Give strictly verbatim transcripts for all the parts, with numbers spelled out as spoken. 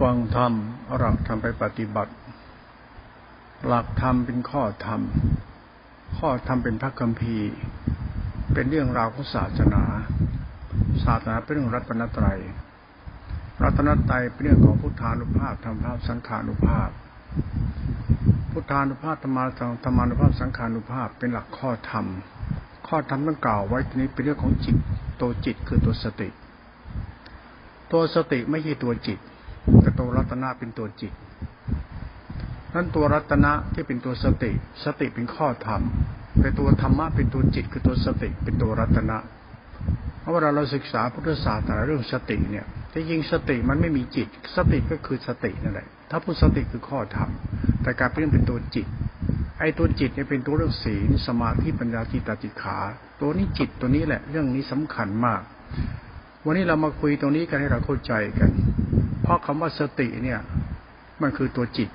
ฟังธรรมหลักธรรมไปปฏิบัติหลักธรรมเป็นข้อธรรมข้อธรรมเป็นพระคัมภีร์เป็นเรื่องราวของศาสนาศาสนาเป็นเรื่องรัตนตรัยรัตนตรัยเป็นเรื่องของพุทธานุภาพธรรมานุภาพสังฆานุภาพพุทธานุภาพธรรมานุภาพสังฆานุภาพเป็นหลักข้อธรรมข้อธรรมนั้นกล่าวไว้ทีนี้เป็นเรื่องของจิตตัวจิตคือตัวสติตัวสติไม่ใช่ตัวจิตแต่ตัวรัตนะเป็นตัวจิตนั้นตัวรัตนะที่เป็นตัวสติสติเป็นข้อธรรมแต่ตัวธรรมะเป็นตัวจิตคือตัวสติเป็นตัวรัตนะเพราะเวลาเราศึกษาพุทธศาสนาเรื่องสติเนี่ยที่จริงสติมันไม่มีจิตสติก็คือสตินั่นแหละถ้าพูดสติคือข้อธรรมแต่การเป็นเป็นตัวจิตไอ้ตัวจิตเนี่ยเป็นตัวเรื่องศีลสมาธิปัญญาจิตตาจิตขาตัวนี้จิตตัวนี้แหละเรื่องนี้สำคัญมากวันนี้เรามาคุยตรงนี้กันให้เราเข้าใจกันเพราะคำว่าสติเนี่ยมันคือตัวจิต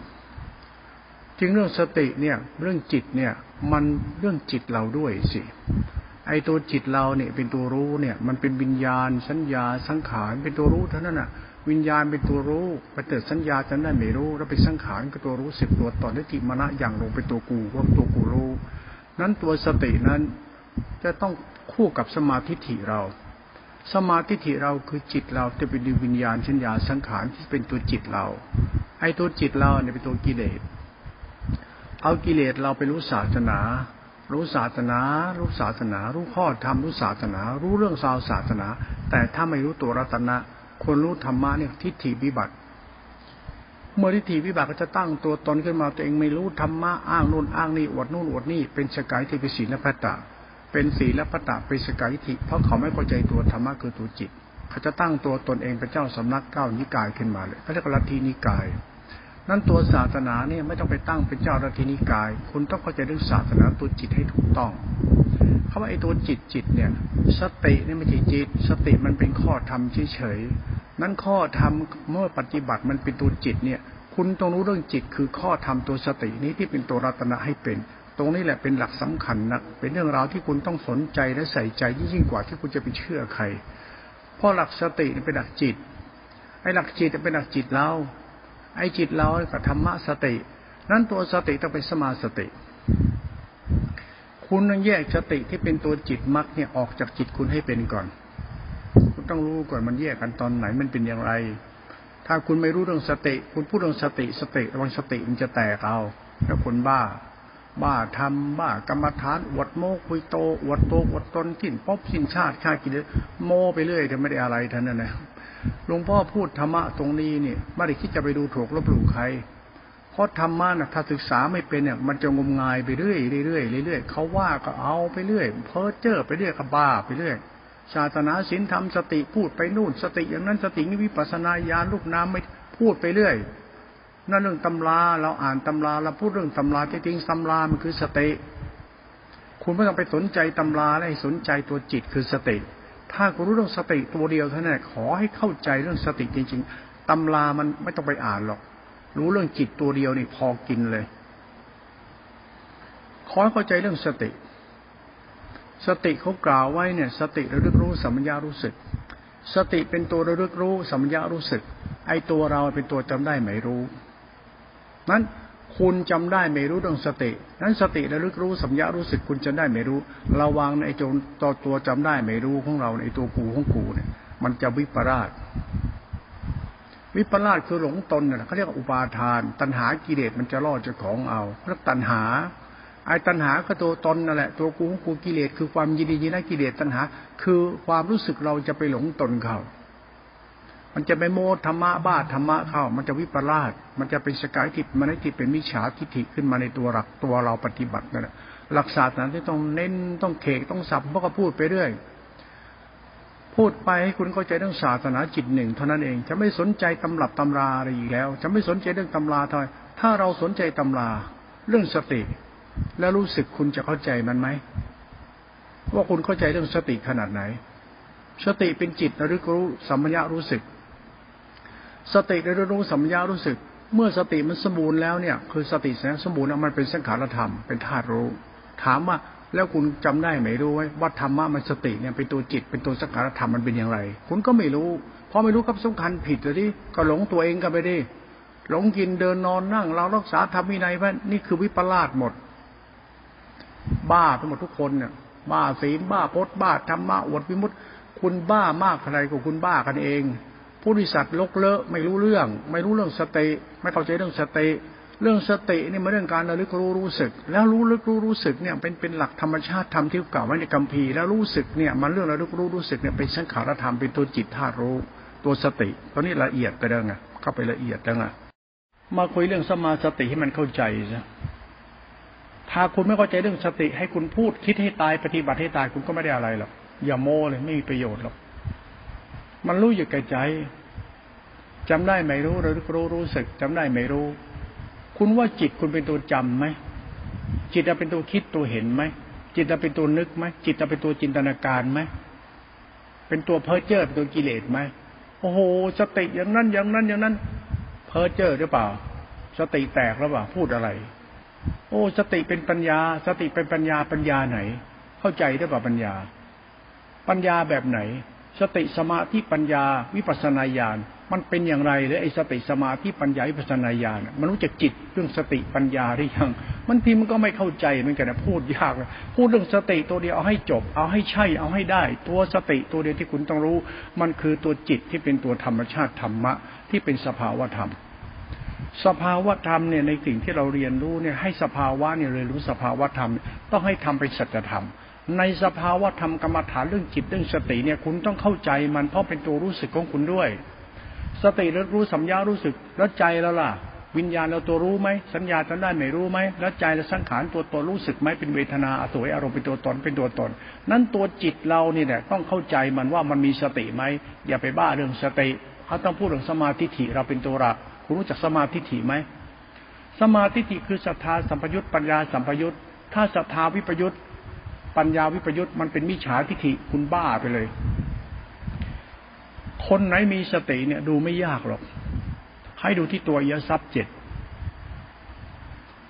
จริงเรื่องสติเนี่ยเรื่องจิตเนี่ยมันเรื่องจิตเราด้วยสิไอ้ตัวจิตเราเนี่ยเป็นตัวรู้เนี่ยมันเป็นวิญญาณสัญญาสังขารเป็นตัวรู้เท่านั้นน่ะวิญญาณเป็นตัวรู้ไปเกิดสัญญาจำได้ไม่รู้แล้วไปสังขารก็ตัวรู้สิบตัวต่อทิฏฐิมรณะอย่างลงเป็นตัวกูว่าตัวกูรู้นั้นตัวสตินั้นจะต้องคู่กับสมาธิทิเราสมาธิทิเราคือจิตเราจะเป็นวิญญาณสัญญาสังขารที่เป็นตัวจิตเราไอ้ตัวจิตเราเนี่ยเป็นตัวกิเลสเอากิเลสเราไปรู้ศาสนารู้ศาสนารู้ศาสนารู้ข้อธรรมรู้ศาสนารู้เรื่องราวศาสนาแต่ถ้าไม่รู้ตัวรัตนะคนรู้ธรรมะเนี่ยทิฏฐิวิบัติเมื่อทิฏฐิวิบัติก็จะตั้งตัวตนขึ้นมาตัวเองไม่รู้ธรรมะอ้างโน่นอ้างนี่อวดโน่นอวดนี่เป็นสกายทิฏฐิศีลพัตตะเป็นศีลพัตตะเป็นสกายทิฏฐิเพราะเขาไม่เข้าใจตัวธรรมะคือตัวจิตเขาจะตั้งตัวตนเองเป็นเจ้าสำนักเก้านิกายขึ้นมาเลยเขาเรียกลัทธินิกายนั้นตัวศาสนาเนี่ยไม่ต้องไปตั้งเป็นเจ้าลัทธินิกายคุณต้องเข้าใจเรื่องศาสนาตัวจิตให้ถูกต้องเพราะว่าไอ้ตัวจิตจิตเนี่ยสติเนี่ยไม่ใช่จิตสติมันเป็นข้อธรรมเฉยๆนั้นข้อธรรมเมื่อปฏิบัติมันเป็นตัวจิตเนี่ยคุณต้องรู้เรื่องจิตคือข้อธรรมตัวสตินี้ที่เป็นตัวรัตนะให้เป็นตรงนี้แหละเป็นหลักสำคัญนะเป็นเรื่องราวที่คุณต้องสนใจและใส่ใจยิ่งกว่าที่คุณจะไปเชื่อใครเพราะหลักสติเป็นหลักจิตไอ้หลักจิตเป็นหลักจิตเราไอ้จิตเรากับธรรมะสตินั้นตัวสติต้องเป็นสมาสติคุณต้องแยกสติที่เป็นตัวจิตมรรคเนี่ยออกจากจิตคุณให้เป็นก่อนคุณต้องรู้ก่อนมันแยกกันตอนไหนมันเป็นอย่างไรถ้าคุณไม่รู้เรื่องสติคุณพูดเรื่องสติสติระวังสติมันจะแตกเอาแล้วคนบ้าบ้าธรรมบ้ากรรมฐานอวดโม้คุยโตอวดโตอวดตนสิ้นป๊อบสิ้นชาติชาติกิเลสโม้ไปเรื่อยแต่ไม่ได้อะไรท่านนั่นนะหลวงพ่อพูดธรรมะตรงนี้เนี่ยไม่ได้คิดจะไปดูถูกลบหลู่ใครเพราะธรรมะน่ะถ้าศึกษาไม่เป็นเนี่ยมันจะงมงายไปเรื่อยเรื่อยเรื่อยเขาว่าก็เอาไปเรื่อยเพ้อเจ้อไปเรื่อยก็บ้าไปเรื่อยศาสนาศีลธรรมสติพูดไปนู่นสติอย่างนั้นสติวิปัสสนาญาณลูกน้ำไม่พูดไปเรื่อยนั่นเรื่องตำราเราอ่านตำราเราพูดเรื่องตำราจริงๆตำรามันคือสติคุณไม่ต้องไปสนใจตำราและสนใจตัวจิตคือสติถ้าคุณรู้เรื่องสติตัวเดียวเท่านั้นขอให้เข้าใจเรื่องสติจริงๆตำรามันไม่ต้องไปอ่านหรอกรู้เรื่องจิตตัวเดียวนี่พอกินเลยขอให้เข้าใจเรื่องสติสติเขากล่าวไว้เนี่ยสติระลึกรู้สัมปญารู้สึกสติเป็นตัวระลึกรู้สัมปญารู้สึกไอ้ตัวเราเป็นตัวจำได้ไม่รู้นั้นคุณจำได้ไม่รู้เรื่องสตินั้นสติระลึกรู้สัมปญญารู้สึกคุณจำได้ไม่รู้ระวังในจนตัวตัวจำได้ไม่รู้ของเราในตัวกูของกูเนี่ยมันจะวิปลาสวิปลาสคือหลงตนน่ะเขาเรียกว่าอุปาทานตัณหากิเลสมันจะล่อเจ้าของเอาเพราะตัณหาไอ้ตัณหาก็ตัวตนนั่นแหละตัวกูของกูกิเลสคือความยินดียินร้ายกิเลสตัณหาคือความรู้สึกเราจะไปหลงตนเขามันจะไปโมธรรมะบ้าธรรมะเข้ามันจะวิปลาสมันจะเป็นสกายทิฏฐิมนทิฏฐิเป็นมิจฉาทิฏฐิขึ้นมาในตัวหลักตัวเราปฏิบัตินั่นแหละหลักศาสนาที่ต้องเน้นต้องเขกต้องสับเพราะก็พูดไปเรื่อยพูดไปให้คุณเข้าใจเรื่องศาสนาจิตหนึ่งเท่านั้นเองจะไม่สนใจตำรับตำราอะไรอีกแล้วจะไม่สนใจเรื่องตำราทอยถ้าเราสนใจตำราเรื่องสติแล้วรู้สึกคุณจะเข้าใจมันไหมว่าคุณเข้าใจเรื่องสติขนาดไหนสติเป็นจิตระลึกรู้สัมปญะรู้สึกสติระลึกรู้สัมปญะรู้สึกเมื่อสติมันสมบูรณ์แล้วเนี่ยคือสติแสงสมบูรณ์มันเป็นสังขารธรรมเป็นธาตุรู้ถามว่าแล้วคุณจำได้ไหมรู้ไว้ว่าธรรมะมันสติเนี่ยเป็นตัวจิตเป็นตัวสังขารธรรมมันเป็นอย่างไรคุณก็ไม่รู้ พอไม่รู้ครับสำคัญผิดเลยที่ก็หลงตัวเองกันไปดิหลงกินเดินนอนนั่งเรารักษาธรรมวินัยว่านี่คือวิปลาสหมดบ้าทั้งหมดทุกคนเนี่ยบ้าศีลบ้าพจน์บ้าธรรมะอวดวิมุตติคุณบ้ามากอะไรกว่าคุณบ้ากันเองผู้นิสัตลกเลอะไม่รู้เรื่องไม่รู้เรื่องสติไม่เข้าใจเรื่องสติเรื่องสตินี่มันเรื่องการระลึกรู้รู้สึกแล้วรู้ลึกรู้รู้สึกเนี่ยเป็นเป็นหลักธรรมชาติธรรมที่กล่าวไว้ในคัมภีร์แล้วรู้สึกเนี่ยมันเรื่องระลึกรู้รู้สึกเนี่ยเป็นสังขารธรรมเป็นตัวจิตธาตุรู้ตัวสติตอนนี้ละเอียดไปแล้วไงเข้าไปละเอียดแล้วไงมาคุยเรื่องสมาสติให้มันเข้าใจซะถ้าคุณไม่เข้าใจเรื่องสติให้คุณพูดคิดให้ตายปฏิบัติให้ตายคุณก็ไม่ได้อะไรหรอกอย่าโม้เลยไม่มีประโยชน์หรอกมันรู้อยู่แก่ใจจำได้ไม่รู้ระลึกรู้รู้สึกจำได้ไม่รู้คุณว่าจิตคุณเป็นตัวจำไหมจิตเป็นตัวคิดตัวเห็นไหมจิตเป็นตัวนึกไหมจิตเป็นตัวจินตนาการไหมเป็นตัวเพ้อเจ้อเป็นตัวกิเลสไหมโอ้โหสติอย่างนั้นอย่างนั้นอย่างนั้นเพ้อเจ้อหรือเปล่าสติแตกหรือเปล่าพูดอะไรโอ้สติเป็นปัญญาสติเป็นปัญญาปัญญาไหนเข้าใจหรือเปล่าปัญญาปัญญาแบบไหนสติสมาธิปัญญาวิปัสสนาญาณมันเป็นอย่างไรเลยไอ้สติสมาธิปัญญาวิปัสสนาญาณมันรู้จักจิตเรื่องสติปัญญาหรือยังมันทีมันก็ไม่เข้าใจเหมือนกันนะพูดยากพูดเรื่องสติตัวเดียวเอาให้จบเอาให้ใช่เอาให้ได้ตัวสติตัวเดียวที่คุณต้องรู้มันคือตัวจิตที่เป็นตัวธรรมชาติธรรมะที่เป็นสภาวะธรรมสภาวะธรรมเนี่ยในสิ่งที่เราเรียนรู้เนี่ยให้สภาวะเนี่ยเรียนรู้สภาวะธรรมต้องให้ทำเป็นสัจธรรมในสภาวะธรรมกรรมฐานเรื่องจิตเรื่องสติเนี่ยคุณต้องเข้าใจมันเพราะเป็นตัวรู้สึกของคุณด้วยสติรับรู้สัญญารู้สึกแล้วใจแล้วล่ะวิญญาณเราตัวรู้ไหมสัญญาจำได้ไม่รู้ไหมแล้วใจเราสังขารตัวตัวรู้สึกไหมเป็นเวทนาอสวยอารมณ์เป็นตัวตนเป็นตัวตนนั้นตัวจิตเราเนี่ยเนี่ยต้องเข้าใจมันว่ามันมีสติไหมอย่าไปบ้าเรื่องสติเขาต้องพูดเรื่องสมาธิถิเราเป็นตัวหลักคุณรู้จักสมาธิถิไหมสมาธิถิคือศรัทธาสัมปยุตปัญญาสัมปยุตถ้าศรัทธาวิปยุตปัญญาวิปยุตมันเป็นมิจฉาทิฏฐิคุณบ้าไปเลยคนไหนมีสติเนี่ยดูไม่ยากหรอกให้ดูที่ตัวอริยทรัพย์เจ็ด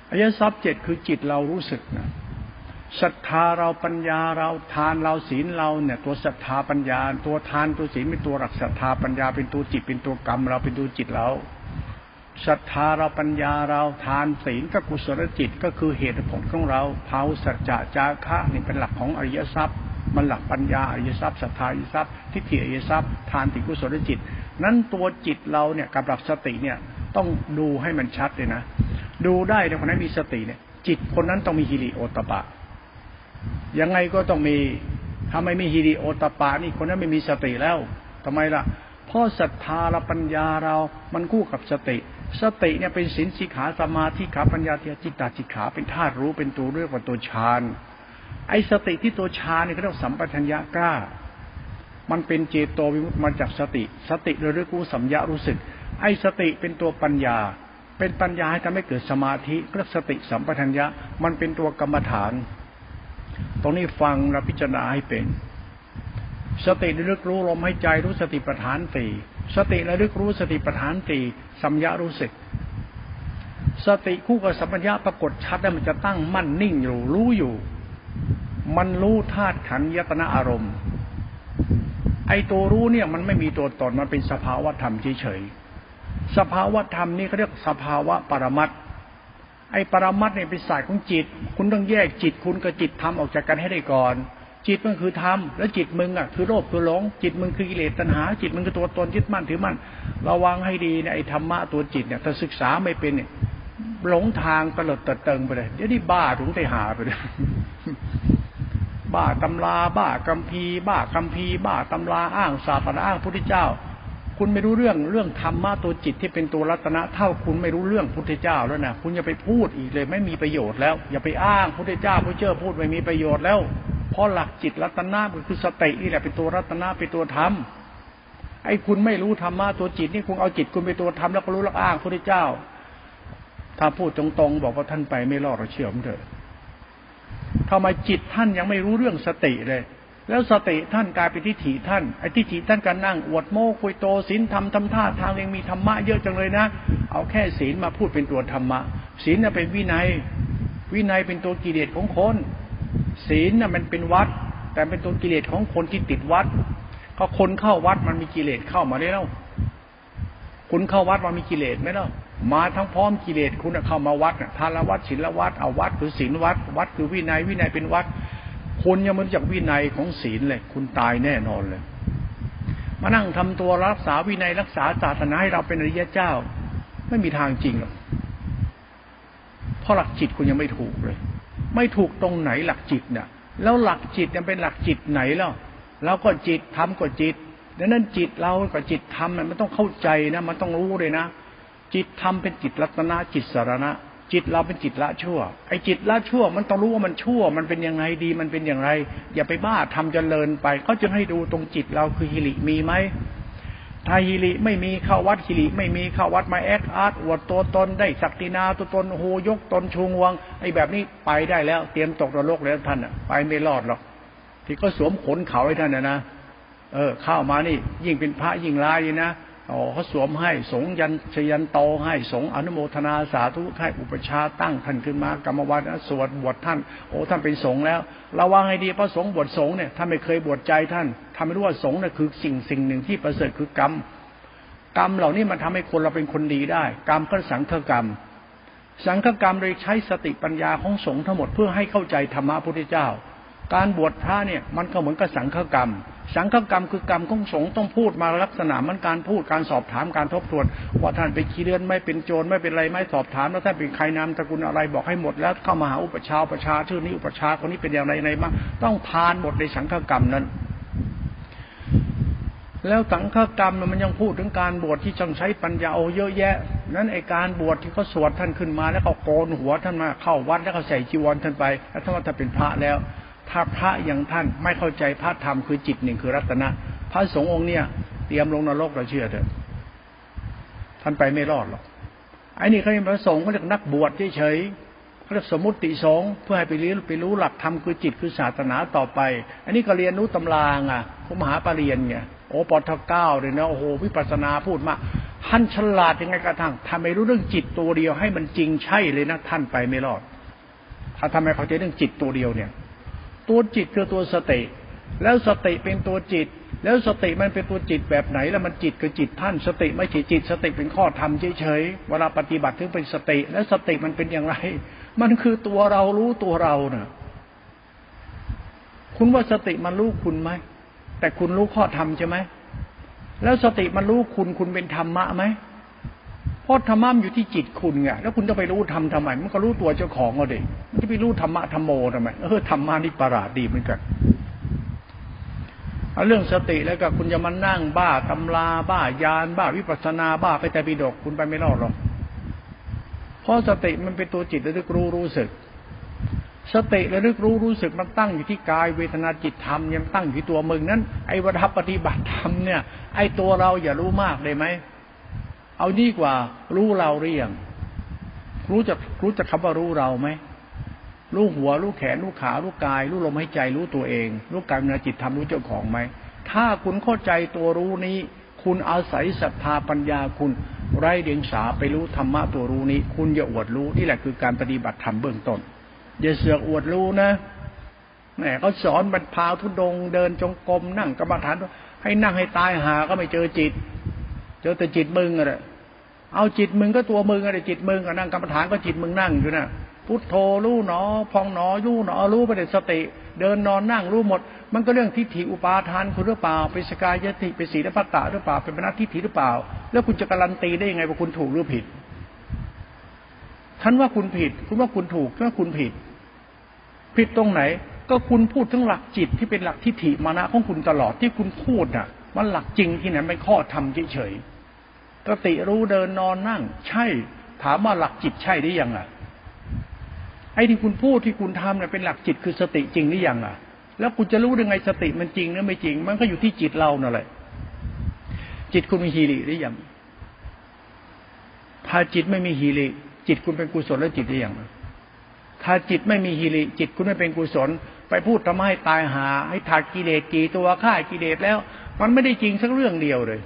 อริยทรัพย์เจ็ดคือจิตเรารู้สึกนะศรัทธาเราปัญญาเราทานเราศีลเราเนี่ยตัวศรัทธาปัญญาตัวทานตัวศีลเป็นตัวหลักศรัทธาปัญญาเป็นตัวจิตเป็นตัวกรรมเราเป็นตัวจิตเราศรัทธาเราปัญญาเราทานศีลกับกุศลจิตก็คือเหตุผลของเราภาวสัจจะจาคะนี่เป็นหลักของอริยทรัพย์มันหลักปัญญาอริยทรัพย์ศรัทธาอริยทรัพย์ทิฏฐิอริยทรัพย์ทานติกุศลจิตนั้นตัวจิตเราเนี่ยกับหลักสติเนี่ยต้องดูให้มันชัดเลยนะดูได้ในคนนั้นมีสติเนี่ยจิตคนนั้นต้องมีหิริโอตปะยังไงก็ต้องมีถ้าไม่มีหิริโอตปะนี่คนนั้นไม่มีสติแล้วทำไมล่ะเพราะศรัทธาเราปัญญาเรามันคู่กับสติสติเนี่ยเป็นศีลสิกขาสมาธิขาปัญญาเทียจิตตาจิตขาเป็นธาตุรู้เป็นตัวเรียกว่าตัวฌานไอ้สติที่ตัวฌานเนี่ยเขาเรียกสัมปชัญญะกล้ามันเป็นเจโตวิมุตติมาจากสติสติเราเรียกรู้สัมยะรู้สึกไอ้สติเป็นตัวปัญญาเป็นปัญญาให้ทำให้เกิดสมาธิเรียกสติสัมปชัญญะมันเป็นตัวกรรมฐานตรงนี้ฟังและพิจารณาให้เป็นสติระลึกรู้ลมหายใจรู้สติปัฏฐานสี่สติระลึกรู้สติปัฏฐานสี่สัมยะรู้สึกสติคู่กับสัมปชัญญะปรากฏชัดแล้วมันจะตั้งมั่นนิ่งอยู่รู้อยู่มันรู้ธาตุขันธ์ยตนะอารมณ์ไอ้ตัวรู้เนี่ยมันไม่มีตัวตนมันเป็นสภาวะธรรมเฉยๆสภาวะธรรมนี่เขาเรียกสภาวะปรมัตถ์ไอ้ปรมัตถ์เนี่ยเป็นสายของจิตคุณต้องแยกจิตคุณกับจิตธรรมออกจากกันให้ได้ก่อนจิตมันคือธรรมและจิตมึงอ่ะคือโลภคือหลงจิตมึงคือกิเลสตัณหาจิตมึงคือตัวตนยึดมั่นถือมั่นระวังให้ดีนะไอ้ธรรมะตัวจิตเนี่ยถ้าศึกษาไม่เป็นเนี่ยหลงทางตลอดตะเติงไปเลยเดี๋ยวนี่บ้าถึงได้หาไปเลยบ้าตำราบ้าคัมภีร์บ้าคัมภีร์บ้าตำราอ้างศาสนาอ้างพุทธเจ้าคุณไม่รู้เรื่องเรื่องธรรมะตัวจิตที่เป็นตัวรัตนะเท่าคุณไม่รู้เรื่องพุทธเจ้าแล้วนะคุณอย่าไปพูดอีกเลยไม่มีประโยชน์แล้วอย่าไปอ้างพุทธเจ้าพุทธเจ้าพูดไม่มีประโยชน์แล้วเพราะหลักจิตรัตนะมันคือสตินี่แหละเป็นตัวรัตนะเป็นตัวธรรมไอ้คุณไม่รู้ธรรมะตัวจิตนี่คุณเอาจิตคุณเป็นตัวธรรมแล้วก็รู้แล้วอ้างพุทธเจ้าถ้าพูดตรงๆบอกว่าท่านไปไม่รอดเราเชื่อผมเถอะทำไมจิตท่านยังไม่รู้เรื่องสติเลยแล้วสติท่านกลายเป็นทิฏฐิท่านไอ้ทิฏฐิท่านก็นั่งอวดโม้คุยโตศีลธรรมทำท่าทางเองมีธรรมะเยอะจังเลยนะเอาแค่ศีลมาพูดเป็นตัวธรรมะศีลน่ะเป็นวินัยวินัยเป็นตัวกิเลสของคนศีลน่ะมันเป็นวัดแต่เป็นตัวกิเลสของคนที่ติดวัด ราะคนเข้าวัดมันมีกิเลสเข้ามาได้แล้วคุณเข้าวัดมามีกิเลสไหมเนาะมาทั้งพร้อมกิเลสคุณเข้ามาวัดทานวัดศีลวัดเอาวัดคือศีลวัดวัดคือวินัยวินัยเป็นวัดคุณยังไม่รู้จักวินัยของศีลเลยคุณตายแน่นอนเลยมานั่งทำตัวรักษาวินัยรักษาศาสนาให้เราเป็นอริยเจ้าไม่มีทางจริงหรอกเพราะหลักจิตคุณยังไม่ถูกเลยไม่ถูกตรงไหนหลักจิตเนี่ยแล้วหลักจิตยังเป็นหลักจิตไหนแล้วเราก็จิตทำก็จิตดังนั้นจิตเรากับจิตธรรมมันต้องเข้าใจนะมันต้องรู้เลยนะจิตธรรมเป็นจิตรัตนะจิตสารณะจิตเราเป็นจิตละชั่วไอ้จิตละชั่วมันต้องรู้ว่ามันชั่วมันเป็นยังไงดีมันเป็นอย่างไรอย่าไปบ้าทำเจริญไปเขาจะให้ดูตรงจิตเราคือฮิริมีไหมถ้าฮิริไม่มีเข้าวัดฮิริไม่มีเข้าวัดมาแอคอาร์ตอวดตัวตนได้ศักดินาตัวตนโหยกตนชูงวงไอ้แบบนี้ไปได้แล้วเตรียมตกนรกแล้วท่านอ่ะไปไม่รอดหรอกที่ก็สวมขนเขาให้ท่านนะเออเข้ามานี่ยิ่งเป็นพระยิ่งร้ายนะอ๋อเขาสวมให้สงยันชยันโตให้สงอนุโมทนาสาธุให้อุปชาตั้งท่านขึ้นมากรรมวัดสวดบวชท่านโอ้ท่านเป็นสงแล้วระวังให้ดีเพราะสงบวชสงเนี่ยท่านไม่เคยบวชใจท่านทำให้รู้ว่าสงเนี่ยคือสิ่งสิ่งหนึ่งที่ประเสริฐคือกรรมกรรมเหล่านี้มันทำให้คนเราเป็นคนดีได้กรรมก็สังฆกรรมสังฆกรรมโดยใช้สติปัญญาของสงทั้งหมดเพื่อให้เข้าใจธรรมะพุทธเจ้าการบวชพระเนี่ยมันก็เหมือนกับสังฆกรรมสังฆกรรมคือกรรมของสงฆ์ต้องพูดมาลักษณะมันการพูดการสอบถามการทบทวนว่าท่านเป็นขี้เลื่อนไม่เป็นโจรไม่เป็นไรไม่สอบถามแล้วท่านเป็นใครนามตระกูลอะไรบอกให้หมดแล้วเข้ามาหาอุปชาอุปชาชื่อนี้อุปชาคนนี้เป็นอย่างไรในบ้างต้องทานหมดในสังฆกรรมนั้นแล้วสังฆกรรมมันยังพูดถึงการบวชที่ต้องใช้ปัญญาเอาเยอะแยะนั้นไอการบวชที่เขาสวดท่านขึ้นมาแล้วเขาโกนหัวท่านมาเข้าวัดแล้วเขาใส่จีวรท่านไปแล้วท่านจะเป็นพระแล้วถ้าพระอย่างท่านไม่เข้าใจพระธรรมคือจิตหนึ่งคือรัตนะพระสงฆ์องค์เนี่ยเตรียมลงนรกเราเชื่อเถอะท่านไปไม่รอดหรอกไอ้นี่เขาเป็นพระสงฆ์เขาเรียกนักบวชเฉยๆเขาเรียกสมมุติสงฆ์เพื่อให้ไปเรียนไปรู้หลักธรรมคือจิตคือศาสนาต่อไปอันนี้ก็เรียนรู้ตำราอ่ะของมหาปริญญาเนี่ยโอ้ปทเก้าเลยนะโอ้โหวิปัสสนาพูดมาท่านฉลาดยังไงกระทั่งทำไมรู้เรื่องจิตตัวเดียวให้มันจริงใช่เลยนะท่านไปไม่รอดถ้าทำไมเขาจะเรื่องจิตตัวเดียวเนี่ยตัวจิตคือตัวสติแล้วสติเป็นตัวจิตแล้วสติมันเป็นตัวจิตแบบไหนแล้วมันจิตคือจิตท่านสติไม่ใช่จิตสติเป็นข้อธรรมเฉยๆเวลาปฏิบัติถึงเป็นสติแล้วสติมันเป็นอย่างไรมันคือตัวเรารู้ตัวเราน่ะคุณว่าสติมันรู้คุณไหมแต่คุณรู้ข้อธรรมใช่ไหมแล้วสติมันรู้คุณคุณเป็นธรรมะไหมเพราะธรรมะมันอยู่ที่จิตคุณไงแล้วคุณจะไปรู้ธรรมทำไมมันก็รู้ตัวเจ้าของเอาดิมันจะไปรู้ธรรมะธรรมโมทำไมเออธรรมะนี่ประหลาดดีเหมือนกันเอาเรื่องสติแล้วก็คุณจะมานั่งบ้าตำราบ้ายานบ้าวิปัสสนาบ้าไปแต่ปิฎกคุณไปไม่รอดหรอกเพราะสติมันเป็นตัวจิตระลึกรู้รู้สึกสติระลึกรู้รู้สึกมันตั้งอยู่ที่กายเวทนาจิตธรรมยังตั้งอยู่ตัวมึงนั้นไอ้วัฏปฏิบัติธรรมเนี่ยไอ้ตัวเราอย่ารู้มากได้ไหมเอาดีกว่ารู้เราหรือยังรู้จักรู้จักคำว่ารู้เราไหมรู้หัวรู้แขนรู้ขารู้กายรู้ลมหายใจรู้ตัวเองรู้กายนาจิตธรรมรู้เจ้าของไหมถ้าคุณเข้าใจตัวรู้นี้คุณอาศัยศรัทธาปัญญาคุณไร้เดียงสาไปรู้ธรรมะตัวรู้นี้คุณอย่าอวดรู้นี่แหละคือการปฏิบัติธรรมเบื้องต้นอย่าเสือกอวดรู้นะแหมเขาสอนบรรพาทุดงเดินจงกรมนั่งกรรมฐานให้นั่งให้ตายหาก็ไม่เจอจิตเจอแต่จิตมึงอะไรเอาจิตมึงก็ตัวมึงอะไรจิตมึงก็นั่งกรรมฐานก็จิตมึงนั่งอยู่นะพุทโธรู้หนอพองหนอยู่หนอรู้ประเด็นสติเดินนอนนั่งรู้หมดมันก็เรื่องทิฏฐิอุปาทานคุณหรือเปล่าเป็นสกายทิฏฐิเป็นสีลัพพตะหรือเปล่าเป็นมนทิฏฐิหรือเปล่าแล้วคุณจะการันตีได้ยังไงว่าคุณถูกหรือผิดท่านว่าคุณผิดคุณว่าคุณถูกท่านว่าคุณผิดผิดตรงไหนก็คุณพูดถึงหลักจิตที่เป็นหลักทิฏฐิมานะของคุณตลอดที่คุณพูดน่ะมันหลักจริงที่ไหนไม่ข้อธรรมเฉยสติรู้เดินนอนนั่งใช่ถามว่าหลักจิตใช่หรือยังอ่ะไอ้ที่คุณพูดที่คุณทำเนี่ยเป็นหลักจิตคือสติจริงหรือยังอ่ะแล้วคุณจะรู้ได้ไงสติมันจริงหรือไม่จริงมันก็อยู่ที่จิตเรานั่นแหละจิตคุณมีฮีริหรือยังถ้าจิตไม่มีฮีริจิตคุณเป็นกุศลแล้วจิตหรือยังถ้าจิตไม่มีฮีริจิตคุณไม่เป็นกุศลไปพูดทำให้ตายหาให้ถากกิเลสกี่ตัวฆ่ากิเลสแล้วมันไม่ได้จริงสักเรื่องเดียวเลย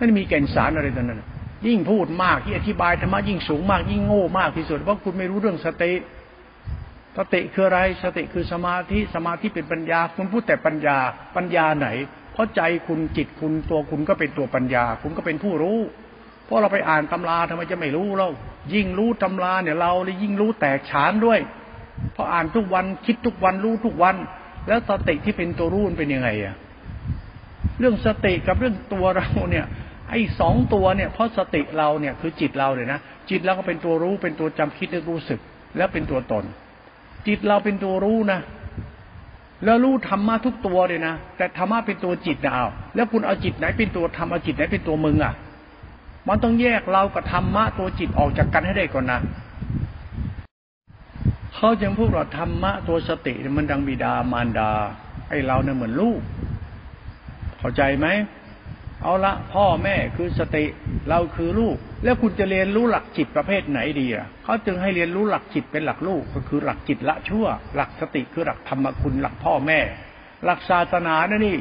ไม่มีแก่นสารอะไรตอนนั้นยิ่งพูดมากที่อธิบายธรรมะยิ่งสูงมากยิ่งโง่มากที่สุดเพราะคุณไม่รู้เรื่องสติสติคืออะไรสติคือสมาธิสมาธิเป็นปัญญาคุณพูดแต่ปัญญาปัญญาไหน ราะใจคุณจิตคุณตัวคุณก็เป็นตัวปัญญาคุณก็เป็นผู้รู้เพราะเราไปอ่านตำราทำไมจะไม่รู้เรายิ่งรู้ตำราเนี่ยเราเลยยิ่งรู้แตกฉานด้วยเพราะอ่านทุกวันคิดทุกวันรู้ทุกวันแล้วสติที่เป็นตัวรู้เป็นยังไงอะเรื่องสติกับเรื่องตัวเราเนี่ยไอ้สองตัวเนี่ยเพราะสติเราเนี่ยคือจิตเราเลยนะจิตเราก็เป็นตัวรู้เป็นตัวจำคิดนึกรู้สึกแล้วเป็นตัวตนจิตเราเป็นตัวรู้นะแล้วรู้ธรรมะทุกตัวเลยนะแต่ธรรมะเป็นตัวจิตนะเอาแล้วคุณเอาจิตไหนเป็นตัวธรรมเอาจิตไหนเป็นตัวมึงอ่ะมันต้องแยกเรากับธรรมะตัวจิตออกจากกันให้ได้ก่อนนะเขาจึงพูดว่าธรรมะตัวสติมันดังบิดามารดาไอ้เราเนี่ยเหมือนลูกเข้าใจไหมเอาละพ่อแม่คือสติเราคือลูกแล้วคุณจะเรียนรู้หลักจิตประเภทไหนดีอ่ะเขาจึงให้เรียนรู้หลักจิตเป็นหลักลูกก็คือหลักจิตละชั่วหลักสติคือหลักธรรมคุณหลักพ่อแม่หลักศาสนาเนี่ยนี่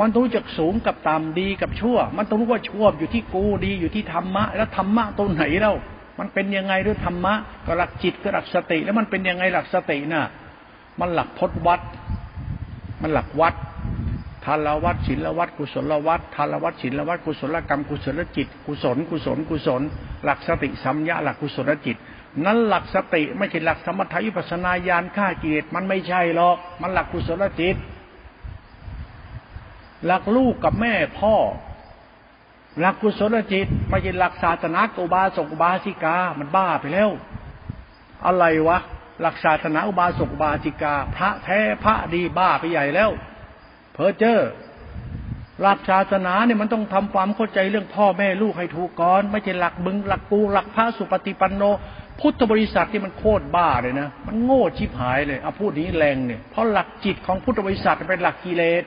มันต้องรู้จักสูงกับต่ำดีกับชั่วมันต้องรู้ว่าชั่วอยู่ที่กูดีอยู่ที่ธรรมะแล้วธรรมะตัวไหนเล่ามันเป็นยังไงด้วยธรรมะก็หลักจิตก็หลักสติแล้วมันเป็นยังไงหลักสติน่ะมันหลักพจน์วัดมันหลักวัดทานละวัดศีลละวัดกุศลละวัดทานละวัดศีลละวัดกุศลกรรมกุศลจิตกุศลกุศลกุศลหลักสติสัมยะหลักกุศลจิตนั้นหลักสติไม่ใช่หลักสมถะวิปัสสนาญาณฆ่ากิเลสมันไม่ใช่หรอกมันหลักกุศลจิตหลักลูกกับแม่พ่อหลักกุศลจิตไม่ใช่หลักศาสนาอุบาสกอุบาสิกามันบ้าไปแล้วอะไรวะหลักศาสนาอุบาสกอุบาสิกาพระแท้พระดีบ้าไปใหญ่แล้วเพ้อเจ้อหลักศาสนาเนี่ยมันต้องทำความเข้าใจเรื่องพ่อแม่ลูกให้ถูกก่อนไม่ใช่หลักมึงหลักกูหลักพระสุปฏิปันโนพุทธบริษัทที่มันโคตรบ้าเลยนะมันโง่ชิบหายเลยเอาพูดนี้แรงเนี่ยเพราะหลักจิตของพุทธบริษัทเป็นหลักกิเลส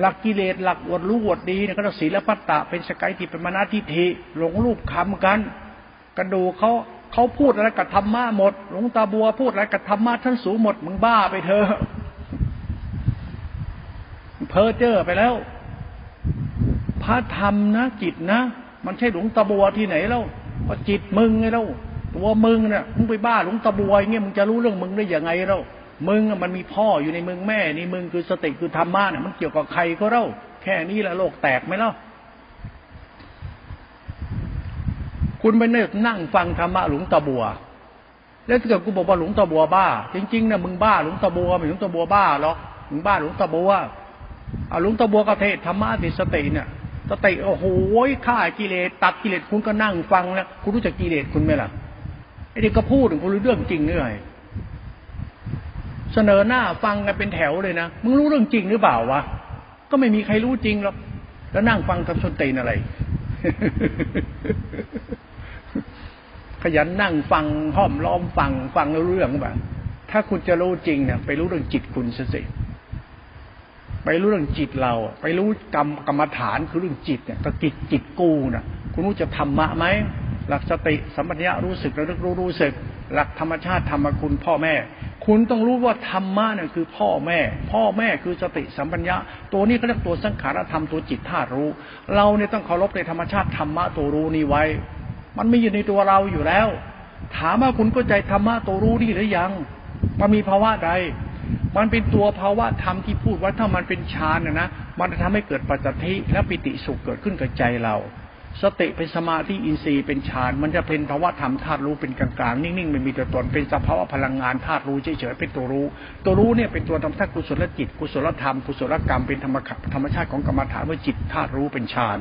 หลักกิเลสหลักอวดรู้อวดดีเนี่ยก็ศีลพัตตะเป็นสกายติเป็นมนาทิฐิหลงรูปคำกันกระดูเขาเขาพูดอะไรกับธรรมะหมดหลวงตาบัวพูดอะไรกับธรรมะท่านสูงหมดมึงบ้าไปเถอะเพ้อเจ้อไปแล้วพระธรรมนะจิตนะมันใช่หลวงตาบัวที่ไหนแล้วก็จิตมึงไงแล้วตัวมึงเนี่ยมึงไปบ้าหลวงตาบัวอย่างเงี้ยมึงจะรู้เรื่องมึงได้ยังไงแล้วมึงมันมีพ่ออยู่ในมึงแม่นี่มึงคือสติคือธรรมะเนี่ยมันเกี่ยวกับใครก็เล่าแค่นี้ละโลกแตกไหมเล่าคุณไปเนิกนั่งฟังธรรมะหลวงตาบัวแล้วถ้าเกิดกูบอกว่าหลวงตาบัวบ้าจริงๆนะมึงบ้าหลวงตาบัวไม่หลวงตาบัวบ้าหรอกมึงบ้าหลวงตาบัวเอาหลวงตาบัวกเทศธรรมะติสติเนี่ยสติโอ้โหฆ่ากิเลสตัดกิเลสคุณก็นั่งฟังแล้วคุณรู้จักกิเลสคุณไหมล่ะไอ้เด็กก็พูดถึงคุณรู้เรื่องจริงหรือไงเสนอหน้าฟังกันเป็นแถวเลยนะมึงรู้เรื่องจริงหรือเปล่าวะก็ไม่มีใครรู้จริงหรอกแล้วนั่งฟังทำชนตีนอะไร ขยันนั่งฟังห้อมล้อมฟังฟังแล้วเรื่องแบบถ้าคุณจะรู้จริงเนี่ยไปรู้เรื่องจิตคุณสิไปรู้เรื่องจิตเราไปรู้กรรมกรรมฐานคือเรื่องจิตเนี่ยตะกิจจิตกูนะคุณรู้จะธรรมะไหมหลักสติสัมปชัญญะรู้สึกระลึกรู้รู้สึกหลักธรรมชาติธรรมคุณพ่อแม่คุณต้องรู้ว่าธรรมะเนี่ยคือพ่อแม่พ่อแม่คือสติสัมปชัญญะตัวนี้เขาเรียกตัวสังขารธรรมตัวจิตธาตุรู้เราเนี่ยต้องเคารพในธรรมชาติธรรมะตัวรู้นี้ไว้มันไม่อยู่ในตัวเราอยู่แล้วถามว่าคุณเข้าใจธรรมะตัวรู้นี่หรือยังมันมีภาวะใดมันเป็นตัวภาวะธรรมที่พูดว่าถ้ามันเป็นฌานนะนะมันจะทำให้เกิดปัจจัตติและปิติสุขเกิดขึ้นกับใจเราสติเป็นสมาธิอินทรีย์เป็นฌานมันจะเป็นภาวะธรรมธาตุรู้เป็นกลางๆนิ่งๆไม่มีตัวตนเป็นสภาวะพลังงานธาตุรู้เฉยๆเป็นตัวรู้ตัวรู้เนี่ยเป็นตัวธรรมชาติกุศลจิตกุศลธรรมกุศลกรรมเป็นธรรมธรรมชาติของกรรมฐานว่าจิตธาตุรู้เป็นฌาน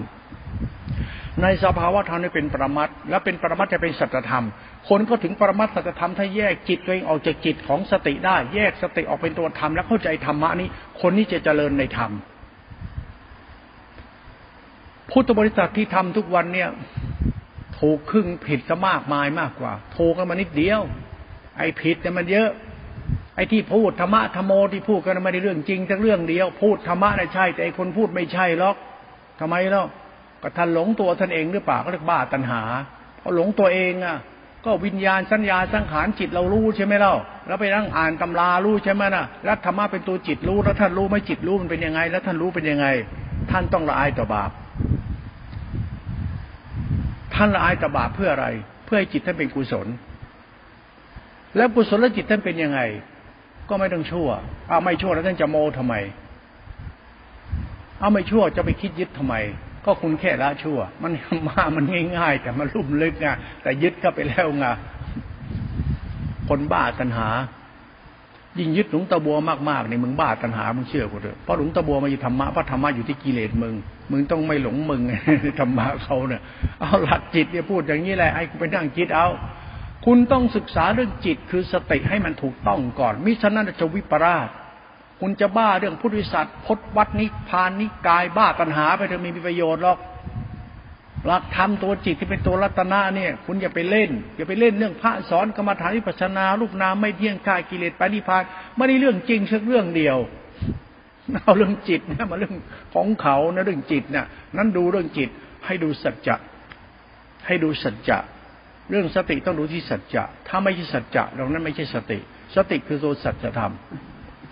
ในสภาวะธรรมนี่เป็นปรมัตถ์และเป็นปรมัตถ์จะเป็นสัจธรรมคนก็ถึงปรมัตถ์สัจธรรมถ้าแยกจิตตัวเองออกจากจิตของสติได้แยกสติออกเป็นตัวธรรมแล้วเข้าใจธรรมะนี้คนนี้จะเจริญในธรรมพุทธบริษัทที่ทำทุกวันเนี่ยถูกครึ่งผิดก็มากมายมากกว่าถูกกันมานิดเดียวไอ้ผิดเนี่ยมันเยอะไอ้ที่พูดธรรมะธรรมโมที่พูดกันไม่ได้เรื่องจริงทั้งเรื่องเดียวพูดธรรมะน่ะใช่แต่ไอ้คนพูดไม่ใช่หรอกทำไมเล่าก็ท่านหลงตัวท่านเองหรือเปล่าก็เรียกบ้าตัณหาเพราะหลงตัวเองอ่ะก็วิญญาณสัญญาสังขารจิตเรารู้ใช่ไหมเล่าแล้วไปนั่งอ่านตำรารู้ใช่ไหมน่ะแล้วธรรมะเป็นตัวจิตรู้แล้วท่านรู้ไหมจิตรู้มันเป็นยังไงแล้วท่านรู้เป็นยังไงท่านต้องละอายต่อบาปท่านละอายต่อบาปเพื่ออะไรเพื่อให้จิตท่านเป็นกุศลแล้วกุศลจิตท่านเป็นยังไงก็ไม่ต้องชั่วอ้าวไม่ชั่วแล้วท่านจะโมทำไม เอาไม่ชั่วจะไปคิดยึดทำไมก็คุณแค่ละชั่วมันมามันง่ายๆแต่มันลุ่มลึกไงแต่ยึดเข้าไปแล้วไงคนบ้าตัณหายิ่งยึดหลวงตาบัวมากๆในมึงบ้าตัณหามึงเชื่อกูเถอะเพราะหลวงตาบัวมาอยู่ธรรมะเพราะธรรมะอยู่ที่กิเลสมึงมึงต้องไม่หลงมึงธรรมะเขาเนี่ยเอาหลักจิตเนี่ยพูดอย่างนี้แหละไอ้กูไปนั่งคิดเอาคุณต้องศึกษาเรื่องจิตคือสติให้มันถูกต้องก่อนมิฉะนั้นจะวิปราสคุณจะบ้าเรื่องพุทธวิสัชพจน์วัดนิพพานนิกายบ้าตัณหาไปเถอะไม่มีประโยชน์หรอกหลักธรรมตัวจิตที่เป็นตัวรัตนะเนี่ยคุณอย่าไปเล่นอย่าไปเล่นเรื่องพระสอนกรรมฐานวิปัสสนารูปนามไม่เที่ยงกายกิเลสปณิพานไม่ได้เรื่องจริงสักเรื่องเดียวเอาเรื่องจิตเนี่ยมาเรื่องของเขานะเรื่องจิตเนี่ยนั้นดูเรื่องจิตให้ดูสัจจะให้ดูสัจจะเรื่องสติต้องดูที่สัจจะถ้าไม่ใช่สัจจะตรงนั้นไม่ใช่สติสติคือตัวสัจธรรม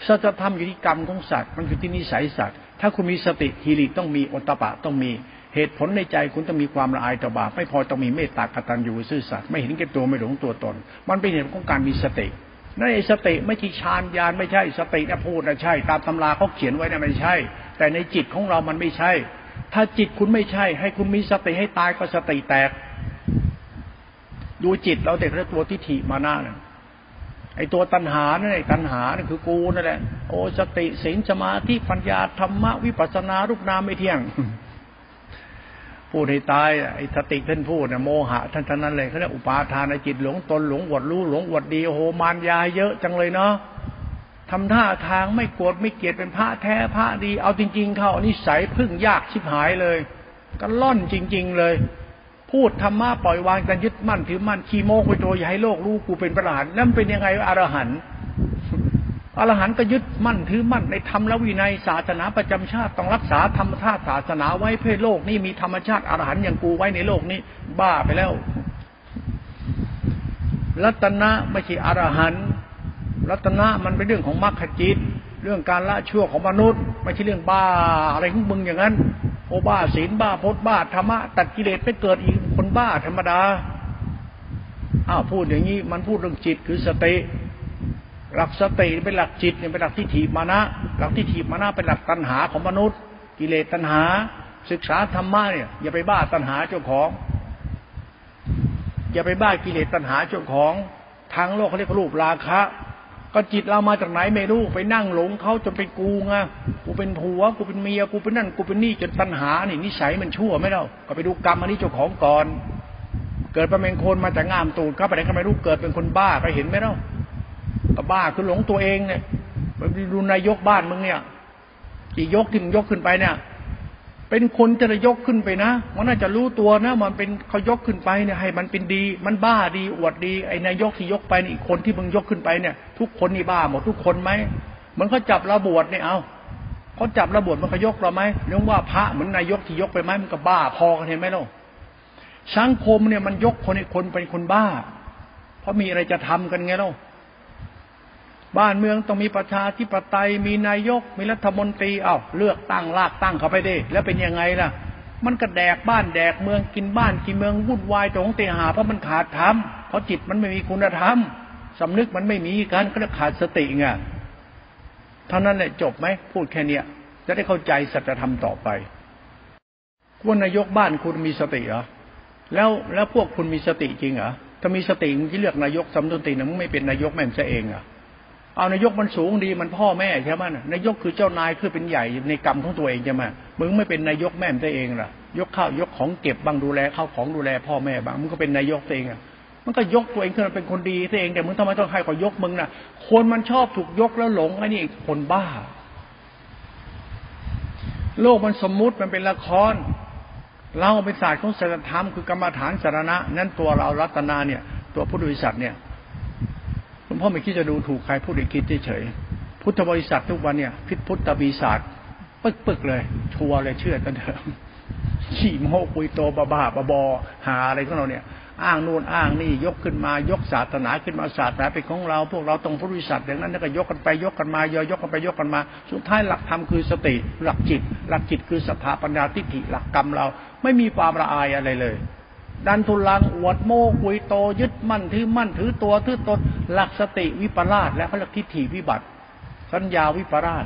สัจธรรมอยู่ที่กรรมของสัตว์มันคือที่นิสัยสัตว์ถ้าคุณมีสติฮีริต้องมีโอตปะต้องมีเหตุผลในใจคุณต้องมีความละอายต่อบาปไม่พอต้องมีเมตตากตัญญูซื่อสัตย์ไม่เห็นแก่ตัวไม่หลงตัวตนมันเป็นเหตุของการมีสตินั่นไอ้สติไม่ใช่ฌานญาณไม่ใช่สตินะพูดนะใช่ตามตำราเขาเขียนไว้นะไม่ใช่แต่ในจิตของเรามันไม่ใช่ถ้าจิตคุณไม่ใช่ให้คุณมีสติให้ตายก็สติแตกดูจิตเราเด็กแล้วตัวทิฏฐิมานะเนี่ยไอ้ตัวตัณหาเนี่ยตัณหาเนี่ยคือกูนั่นแหละโอ้สติศีลสมาธิปัญญาธรรมะวิปัสสนารูปนามไม่เที่ยงพูดให้ตายไอ้สติท่านพูดนะโมหะท่านท่านนั้นเลยเขาเรียกอุปาทานจิตหลงตนหลงอวดรู้หลงอวดดีโอ้โหมารยาเยอะจังเลยเนาะทำท่าทางไม่โกรธไม่เกลียดเป็นพระแท้พระดีเอาจริงๆเขานิสัยพึ่งยากชิบหายเลยก็ล่อนจริงๆเลยพูดธรรมะปล่อยวางกันยึดมั่นถือมั่นขี้โมกไปตัวอย่าให้โลกรู้กูเป็นพระอรหันต์นั่นเป็นยังไงอรหันต์อรหันต์ก็ยึดมั่นถือมั่นในธรรมและวินัยศาสนาประจำชาติต้องรักษาธรรมธาตุศาสนาไว้เพื่อโลกนี้มีธรรมชาติอรหันต์อย่างกูไว้ในโลกนี้บ้าไปแล้วรัตนะไม่ใช่อรหันต์รัตนะมันเป็นเรื่องของมรรคจิตเรื่องการละชั่วของมนุษย์ไม่ใช่เรื่องบ้าอะไรของมึงอย่างนั้นโอบ้าศีลบ้าพจน์บ้าธรรมะตัดกิเลสไปเกิดอีกคนบ้าธรรมดาอ้าวพูดอย่างนี้มันพูดเรื่องจิตคือสติหลักสติเป็นหลักจิตเนี่ยเป็นหลักทิฏฐิมานะหลักทิฏฐิมานะเป็นหลักตัณหาของมนุษย์กิเลสตัณหาศึกษาธรรมะเนี่ยอย่าไปบ้าตัณหาเจ้าของอย่าไปบ้ากิเลสตัณหาเจ้าของทางโลกเขาเรียกรูปราคะก็จิตเรามาจากไหนไม่รู้ไปนั่งหลงเขาจนเป็นกูไงกูเป็นผัวกูเป็นเมียกูเป็นนั่นกูเป็นนี่จนตัณหานี่นิสัยมันชั่วไม่เล่าก็ไปดูกรรมอันนี้เจ้าของก่อนเกิดเป็นคนมาจากงามตูดเข้าไปได้ก็ไม่รู้เกิดเป็นคนบ้าไปเห็นไหมเล่าก็บ้าคือหลงตัวเองเนี่ยไปดูนายกบ้านมึงเนี่ยที่ยกถึงยกขึ้นไปเนี่ยเป็นคนจะยกขึ้นไปนะมันน่าจะรู้ตัวนะมันเป็นเขายกขึ้นไปเนี่ยให้มันเป็นดีมันบ้าดีอวดดีไอ้นายกที่ยกไปนี่คนที่มึงยกขึ้นไปเนี่ยทุกคนนี่บ้าหมดทุกคนไหมเหมือนเขาจับระบวดเนี่ยเอาเขาจับระบวดมันเขายกเราไหมเรื่องว่าพระเหมือนนายกที่ยกไปไหมมันก็บ้าพอกันเห็นไหมล่ะสังคมเนี่ยมันยกคนไอ้คนเป็นคนบ้าเพราะมีอะไรจะทำกันไงล่ะบ้านเมืองต้องมีประชาธิปไตยมีนายกมีรัฐมนตรีเอ้าเลือกตั้งลากตั้งเข้าไปดิแล้วเป็นยังไงล่ะมันก็แดกบ้านแดกเมืองกินบ้านกินเมืองวุ่นวายตรงเตหาเพราะมันขาดธรรมเพราะจิตมันไม่มีคุณธรรมสำนึกมันไม่มีการก็ขาดสติไงเท่านั้นแหละจบไหมพูดแค่เนี้ยจะได้เข้าใจสัจธรรมต่อไปว่านายกบ้านคุณมีสติเหรอแล้วแล้วพวกคุณมีสติจริงเหรอถ้ามีสติมึงจะเลือกนายกสำนึกตีนะมึงไม่เป็นนายกแม่งซะเองอ่ะเอานายกมันสูงดีมันพ่อแม่ใช่ไหมนายกคือเจ้านายคือเป็นใหญ่ในกรรมของตัวเองใช่ไหมมึงไม่เป็นนายกแม่ตัวเองล่ะยกข้าวยกของเก็บบ้างดูแลข้าวของดูแลพ่อแม่บ้างมึงก็เป็นนายกตัวเองอ่ะมันก็ยกตัวเองขึ้นมาเป็นคนดีตัวเองแต่มึงทำไมต้องให้เขายกมึงน่ะคนมันชอบถูกยกแล้วหลงไอ้นี่คนบ้าโลกมันสมมุติมันเป็นละครเล่าเป็นศาสตร์ของศีลธรรมคือกรรมฐานสรณะนั่นตัวเรารัตนาเนี่ยตัวพุทธวิสัชเนี่ยพ่อไม่คิดจะดูถูกใครพูดอีกคิดเฉยๆพุทธบริษัททุกวันเนี่ยพิษพุทธบริษัทปึ๊กๆเลยชัวร์เลยเชื่อกันเถอะขี้โม้คุยโตบ้าบ้าบอหาอะไรของเราเนี่ยอ้างโน่นอ้างนี่ยกขึ้นมายกศาสนาขึ้นมาศาสนาเป็นของเราพวกเราตรงพุทธบริษัทอย่างนั้นแล้วก็ยกกันไปยกกันมายอยกกันไปยกกันมาสุดท้ายหลักธรรมคือสติหลักจิตหลักจิตคือสัพพะปัญญาทิฏฐิหลักกรรมเราไม่มีความละอายอะไรเลยดันทุลังอวดโม้คุยโตยึดมั่นถือมั่นถือตัวถือตนหลักสติวิปลาสและเขาเรียกทิฏฐิวิบัติสัญญาวิปลาส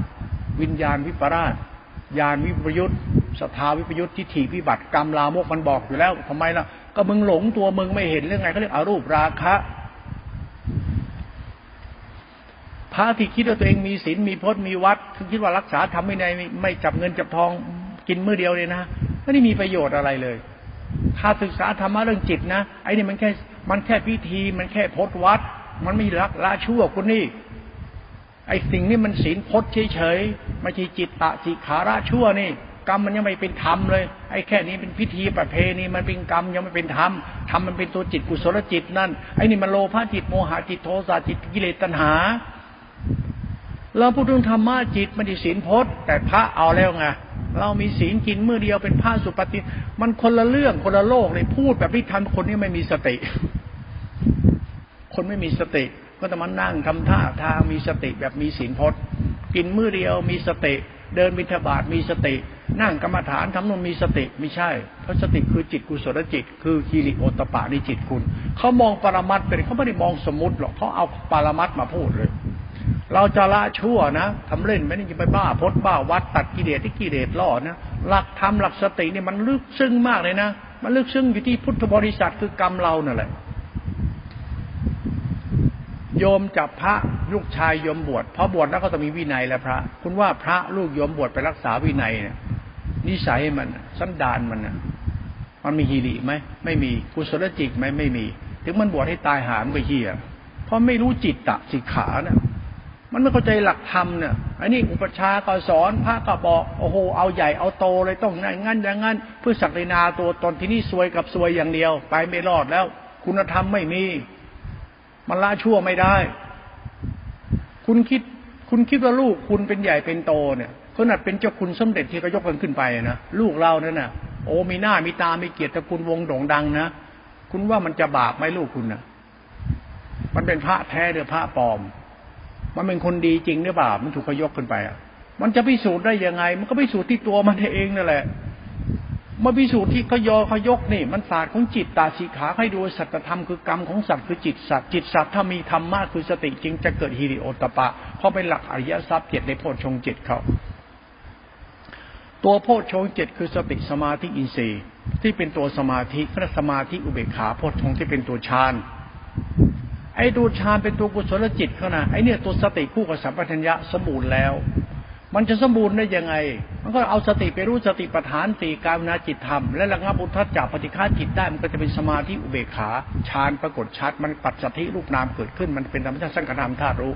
วิญญาณวิปลาส ญาณวิปยุตศรัทธาวิปยุตทิฏฐิวิบัติกรรมลามกมันบอกอยู่แล้วทำไมล่ะก็มึงหลงตัวมึงไม่เห็นเรื่องไงเขาเรียกอรูปราคะพระที่คิดว่าตัวเองมีศีลมีพจน์มีวัดถึงคิดว่ารักษาทำไม่ได้ไม่จับเงินจับทองกินมื้อเดียวเลยนะไม่ได้มีประโยชน์อะไรเลยถ้าศึกษาธรรมะเรื่องจิตนะไอ้นี่มันแค่มันแค่พิธีมันแค่พจน์วัดมันไม่รักละชั่วคนนี่ไอ้สิ่งนี้มันศีลพจน์เฉยๆไม่ใช่จิตตะสิกขาละชั่วนี่กรรมมันยังไม่เป็นธรรมเลยไอ้แค่นี้เป็นพิธีประเพณีมันเป็นกรรมยังไม่เป็นธรรมธรรมมันเป็นตัวจิตกุศลจิตนั่นไอ้นี่มันโลภะจิตโมหะจิตโทสะจิตกิเลสตัณหาเราพูดถึงธรรมะจิตมันดีศีลพจน์แต่พระเอาแล้วไงเรามีศีลกินมื้อเดียวเป็นพระสุปฏิมันคนละเรื่องคนละโลกเลยพูดแบบที่ทันคนนี้ไม่มีสติคนไม่มีสติก็จะมานั่งทำท่าทางมีสติแบบมีศีลพจน์กินมื้อเดียวมีสติเดินบิณฑบาตมีสตินั่งกรรมฐานทำนมมีสติไม่ใช่เพราะสติคือจิตกุศลจิตคือคีริโอตตปะในจิตคุณเขามองปรมัตถ์เป็นเขาไม่ได้มองสมมติหรอกเขาเอาปรมัตถ์มาพูดเลยเราจะละชั่วนะทำเล่นไม่ได้จะไปบ้าพดบ้าวัดตัดกิเลสที่กิเลสล่อนะหลักธรรมหลักสติเนี่ยมันลึกซึ้งมากเลยนะมันลึกซึ้งอยู่ที่พุทธบริษัทคือกรรมเราเนี่ยแหละโยมจับพระลูกชายโยมบวชพอบวชแล้วก็จะมีวินัยแล้วพระคุณว่าพระลูกโยมบวชไปรักษาวินัยเนี่ยนิสัยมันสันดานมันนะมันมีฮีริไหมไม่มีกุศลจิตไหมไม่มีถึงมันบวชให้ตายหามไปเหี้ยเพราะไม่รู้จิตตะสิกขาเนี่ยมันไม่เข้าใจหลักธรรมเนี่ยอันนี้อุปัชฌาย์ก็สอนพระก็บอกโอ้โหเอาใหญ่เอาโตเลยต้องงั้นอย่างงั้นเพื่อศักดินาตัวตนที่นี่ซวยกับซวยอย่างเดียวไปไม่รอดแล้วคุณธรรมไม่มีมันละชั่วไม่ได้คุณคิดคุณคิดว่าลูกคุณเป็นใหญ่เป็นโตเนี่ยขนาดเป็นเจ้าคุณสมเด็จที่ก็ยกกันขึ้นไปนะลูกเราเนี่ยนะโอ้มีหน้ามีตามีเกียรติตระกูลวงโด่งดังนะคุณว่ามันจะบาปไหมลูกคุณนะมันเป็นพระแท้หรือพระปลอมมันเป็นคนดีจริงหรือเปล่ามันถูกเขายกขึ้นไปอ่ะมันจะพิสูจน์ได้ยังไงมันก็พิสูจน์ที่ตัวมันเองนั่นแหละเมื่อพิสูจน์ที่เขายอเขายกนี่มันศาสตร์ของจิตตาสีขาให้ดูสัจธรรมคือกรรมของสัตว์คือจิตสัตว์จิตสัตว์ถ้ามีธรรมะคือสติจริงจะเกิดหิริโอตตปะเพราะเป็นหลักอริยทรัพย์เจ็ดในโพชฌงค์เจ็ดเขาตัวโพชฌงค์เจ็ดคือสติสมาธิอินทรีย์ที่เป็นตัวสมาธิพระสมาธิอุเบกขาโพชฌงค์ที่เป็นตัวฌานไอ้ตัวฌานเป็นตัวกุศลจิตเขานะไอ้เนี่ยตัวสติคู่กับสัมปชัญญะสมบูรณ์แล้วมันจะสมบูรณ์ได้ยังไงมันก็เอาสติไปรู้สติปัฏฐานสี่กายนาจิตธรรมและระงับอุทธัจจะปฏิฆาจิตได้มันก็จะเป็นสมาธิอุเบกขาฌานปรากฏชัดมันปัจสัทธิรูปนามเกิดขึ้นมันเป็นธรรมชาติสังขารธรรมธาตุรู้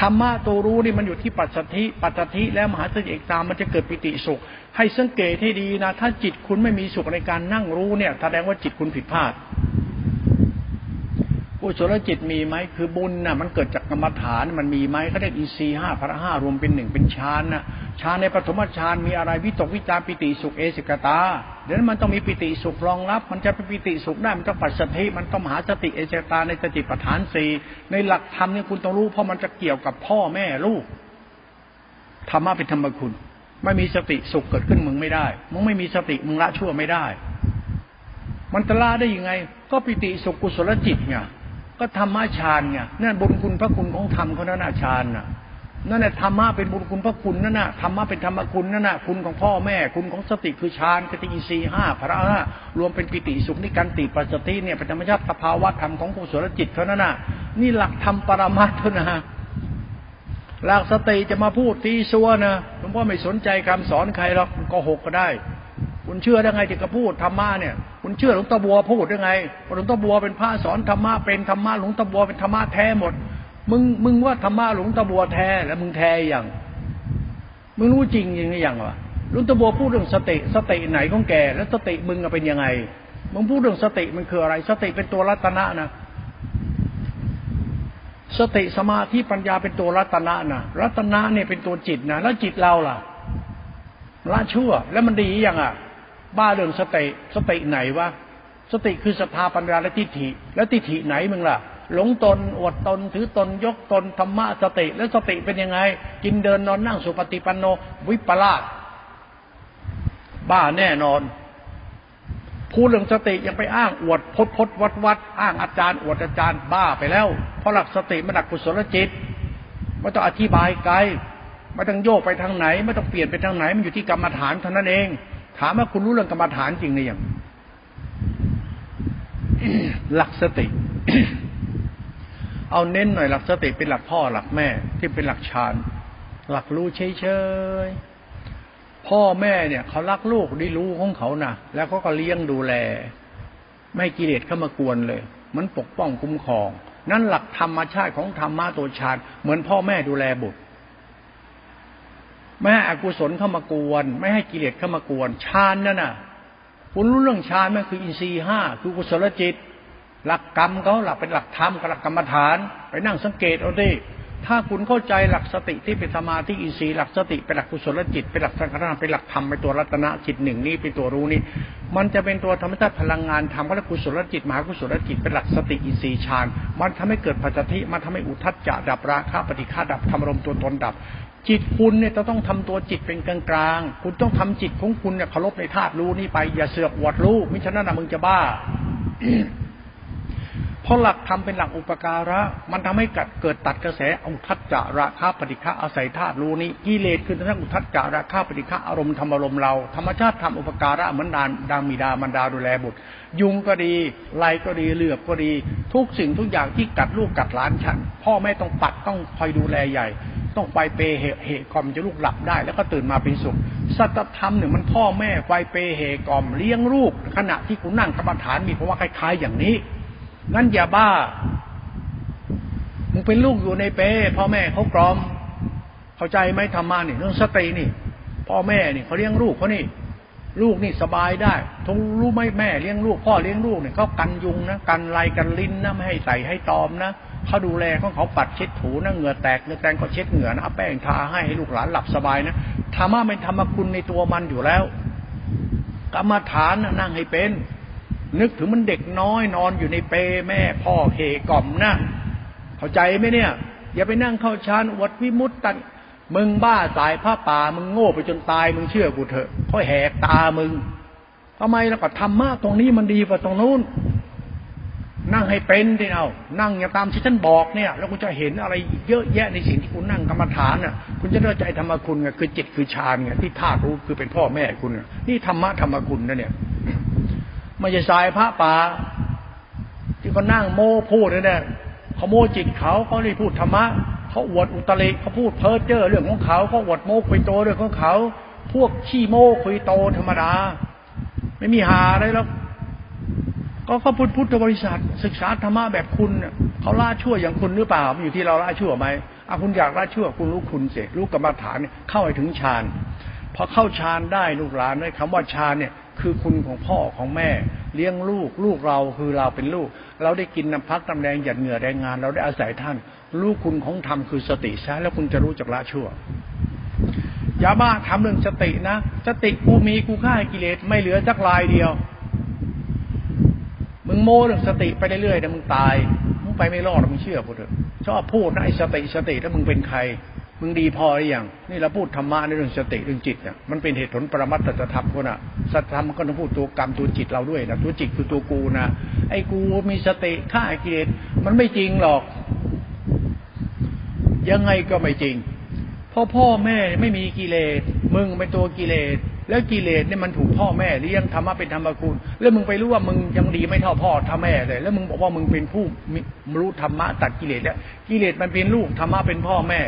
ธรรมะตัวรู้นี่มันอยู่ที่ปัจสัทธิปัจสัทธิและมหาสติเอกตามมันจะเกิดปิติสุขให้สังเกตให้ดีนะถ้าจิตคุณไม่มีสุขในการนั่งรู้เนี่ยแสดงว่าจิตคุณผิดพลาดกุศลจิตมีไหมคือบุญน่ะมันเกิดจากกรรมฐานมันมีไหมเขาเรียกอินทรีย์ห้าพระห้ารวมเป็นหนึ่งเป็นฌานน่ะฌานในปฐมฌานมีอะไรวิตกวิจารปิติสุขเอสิกตาเดี๋ยวมันต้องมีปิติสุขรองรับมันจะเป็นปิติสุขได้มันต้องปัจสัทธิมันต้องมหาสติเอสิกตาในสติปัฏฐานสี่ในหลักธรรมนี่คุณต้องรู้เพราะมันจะเกี่ยวกับพ่อแม่ลูกธรรมะเป็นธรรมคุณไม่มีสติสุขเกิดขึ้นมึงไม่ได้มึงไม่มีสติมึงละชั่วไม่ได้มันจะละได้ยังไงก็ปิติสุขกุศลจิตไงก็ธรรมะฌานไงนั่นบุญคุณพระคุณของธรรมเขานั่นน่ะฌานน่ะนั่นน่ะธรรมะเป็นบุญคุณพระคุณนั่นน่ะธรรมะเป็นธรรมคุณนั่นน่ะคุณของพ่อแม่คุณของสติคือฌานกติอินทรีย์ห้าพระห้ารวมเป็นปิติสุขนิการติปัสสติเนี่ยเป็นธรรมชาติสภาวะธรรมของกุศลจิตเขานั่นน่ะนี่หลักธรรมปรมัตถ์นะฮะหลักสติจะมาพูดตีซัวนะหลวงพ่อไม่สนใจคำสอนใครหรอกโกหกก็ได้คุณเชื่อได้ไงที่กระพูดธรรมะเนี่ยคุณเชื่อหลวงตาบัวพูดได้ไงหลวงตาบัวเป็นพระสอนธรรมะเป็นธรรมะหลวงตาบัวเป็นธรรมะแท้หมดมึงมึงว่าธรรมะหลวงตาบัวแท้แล้วมึงแท้อย่างมึงรู้จริงยังไงอย่างวะหลวงตาบัวพูดเรื่องสติสติไหนของแกแล้วสติมึงเป็นยังไงมึงพูดเรื่องสติมันคืออะไรสติเป็นตัวรัตนะนะสติสมาธิปัญญาเป็นตัวรัตนะนะรัตนะเนี่ยเป็นตัวจิตนะแล้วจิตเราล่ะละชั่วแล้วมันดีอย่างอ่ะบ้าเรื่องสติสติไหนวะสติคือศรัทธาปัญญาและทิฏฐิและทิฏฐิไหนมึงล่ะหลงตนอวดตนถือตนยกตนธรรมะสติและสติเป็นยังไงกินเดินนอนนั่งสุปฏิปันโนวิปลาสบ้าแน่นอนพูดเรื่องสติยังไปอ้างอวดพดพดวัดวัดอ้างอาจารย์อวดอาจารย์บ้าไปแล้วเพราะหลักสติมันหลักกุศลจิตไม่ต้องอธิบายไกล ไม่ต้องโยกไปทางไหนไม่ต้องเปลี่ยนไปทางไหนมันอยู่ที่กรรมฐานเท่านั้นเองถามว่าคุณรู้เรื่องกรรมฐานจริงหรือยังหลักสติเอาเน้นหน่อยหลักสติเป็นหลักพ่อหลักแม่ที่เป็นหลักฌานหลักรู้เฉยๆพ่อแม่เนี่ยเขารักลูกได้รู้ของเขานะแล้วเขาก็เลี้ยงดูแลไม่กิเลสเข้ามากวนเลยมันปกป้องคุ้มครองนั่นหลักธรรมชาติของธรรมะตัวฌานเหมือนพ่อแม่ดูแลบุตรไม่ให้อกุศลเข้ามากวนไม่ให้กิเลสเข้ามากวนฌานนั่นน่ะคุณรู้เรื่องฌานมันคืออินทรีย์ห้าคือกุศลจิตหลักกรรมเขาหลักเป็นหลักธรรมกับหลักกรรมฐานไปนั่งสังเกตเอาดิถ้าคุณเข้าใจหลักสติที่เป็นสมาธิอินทรีย์หลักสติเป็นหลักกุศลจิตเป็นหลักสังขารธรรมเป็นหลักธรรมเป็นตัวรัตนะจิตหนึ่งนี้เป็นตัวรู้นี้มันจะเป็นตัวธรรมชาติพลังงานธรรมและกุศลจิตมหากุศลจิตเป็นหลักสติอินทรีย์ฌานมันทำให้เกิดปัจจัยมันทำให้อุทธัจจะดับราคะปฏิฆะดับธรรมรมตัวตนดับจิตคุณเนี่ยจะต้องทำตัวจิตเป็นกลางๆคุณต้องทำจิตของคุณเนี่ยเคารพในธาตุรู้นี่ไปอย่าเสือกอวดรู้มิฉะนั้นนะมึงจะบ้า เพราะหลักธรรมเป็นหลักอุปการะมันทำให้เกิดตัดกระแสอุทธัจจะราคะปฏิฆะอาศัยธาตุรู้นี้กิเลสคือทั้งอุทธัจจะราคะปฏิฆะอารมณ์ธรรมอารมณ์เราธรรมชาติธรรมอุปการะเหมือนดานดามีดามันดาดูแลบุตรยุงก็ดีไลก็ดีเหลือบก็ดีทุกสิ่งทุกอย่างที่กัดลูกกัดหลานฉันพ่อแม่ต้องปัดต้องคอยดูแลใหญ่ต้องไปเปเหเหกล่อมจะลูกหลับได้แล้วก็ตื่นมาเป็นสุขสัตธรรมเนี่ยมันพ่อแม่ไปเปเหกล่อมเลี้ยงลูกขณะที่คุณนั่งกรรมฐานมีเพราะว่าคล้ายๆอย่างนี้งั้นอย่าบ้ามึงเป็นลูกอยู่ในเปพ่อแม่เขากล่อมเข้าใจไหมธรรมะนี่เรื่องสตินี่พ่อแม่นี่เขาเลี้ยงลูกเขานี่ลูกนี่สบายได้ทงรู้ไหมแม่เลี้ยงลูกพ่อเลี้ยงลูกเนี่ยเขากันยุงนะกันไล่กันลิ้นนะไม่ให้ไต่ให้ตอมนะเขาดูแลของเขาปัดเช็ดถูนะเหงื่อแตกเนื้อแตกก็เช็ดเหงื่อนะเอาแป้งทาให้ให้ลูกหลานหลับสบายนะธรรมะเป็นธรรมคุณในตัวมันอยู่แล้วกรรมฐานนั่งให้เป็นนึกถึงมันเด็กน้อยนอนอยู่ในเปแม่พ่อเหกล่อมนะเข้าใจไหมเนี่ยอย่าไปนั่งเข้าฌานอวดวิมุตตันมึงบ้าสายผ้าป่ามึงโง่ไปจนตายมึงเชื่อกูเถอะค่อยแหกตามึงทำไมล่ะก็ธรรมะตรงนี้มันดีกว่าตรงนู้นนั่งให้เป็นดิเอานั่งอย่าตามที่ฉันบอกเนี่ยแล้วคุณจะเห็นอะไรเยอะแยะในสิ่งที่คุณนั่งกรรมฐานน่ะคุณจะเข้าใจธรรมคุณไงคือจิตคือฌานไงที่ธาตุรู้คือเป็นพ่อแม่คุณนี่ธรรมะธรรมคุณนะเนี่ยไม่ใช่สายพระป่าที่เขานั่งโม้พูดเนี่ยเขาโม้จิตเขาเขาไม่พูดธรรมะเขาอวดอุตริเขาพูดเพ้อเจ้อเรื่องของเขาเขาอวดโม้คุยโตเรื่องของเขาพวกขี้โม้คุยโตธรรมดาไม่มีหาอะไรแล้วก็เขาพูดพุทธบริษัทศึกษาธรรมะแบบคุณเขาล่าชั่วอย่างคุณหรือเปล่าอยู่ที่เราล่าชั่วไหมเอาคุณอยากล่าชั่วคุณรู้คุณเสร็จรู้กรรมฐานเข้าให้ถึงฌานพอเข้าฌานได้ลูกหลานได้คำว่าฌานเนี่ยคือคุณของพ่อของแม่เลี้ยงลูกลูกเราคือเราเป็นลูกเราได้กินน้ำพักน้ำแรงหยาดเหงื่อแรงงานเราได้อาศัยท่านลูกคุณของธรรมคือสติซะแล้วคุณจะรู้จักละชั่วอย่าบ้าทำเรื่องสตินะสติกูมีกูฆ่ากิเลสไม่เหลือสักลายเดียวมึงโม้เรื่องสติไปเรื่อยๆนะมึงตายมึงไปไม่รอดมึงเชื่อกูเถอะชอบพูดนะไอ้สติสติแล้วมึงเป็นใครมึงดีพอหรือยังนี่เราพูดธรรมะในเรื่องสติเรื่องจิตเนี่ยมันเป็นเหตุผลปรมัตถธรรมคนน่ะสัจธรรมมันก็ต้องพูดตัวกรรมตัวจิตเราด้วยนะตัวจิตคือตัวกูนะไอ้กูมีสติฆ่ากิเลสมันไม่จริงหรอกยังไงก็ไม่จริงเพราะพ่อแม่ไม่มีกิเลสมึงเป็นตัวกิเลสแล้วกิเลสเนี่ยมันถูกพ่อแม่เลี้ยงธรรมะเป็นธรรมคุณแล้วมึงไปรู้ว่ามึงยังดีไม่เท่าพ่อเท่าแม่เลยแล้วมึงบอกว่ามึงเป็นผู้รู้ธรรมะตัดกิเลสแล้วกิเลสมันเป็นลูกธรรมะเป็นพ่อแม่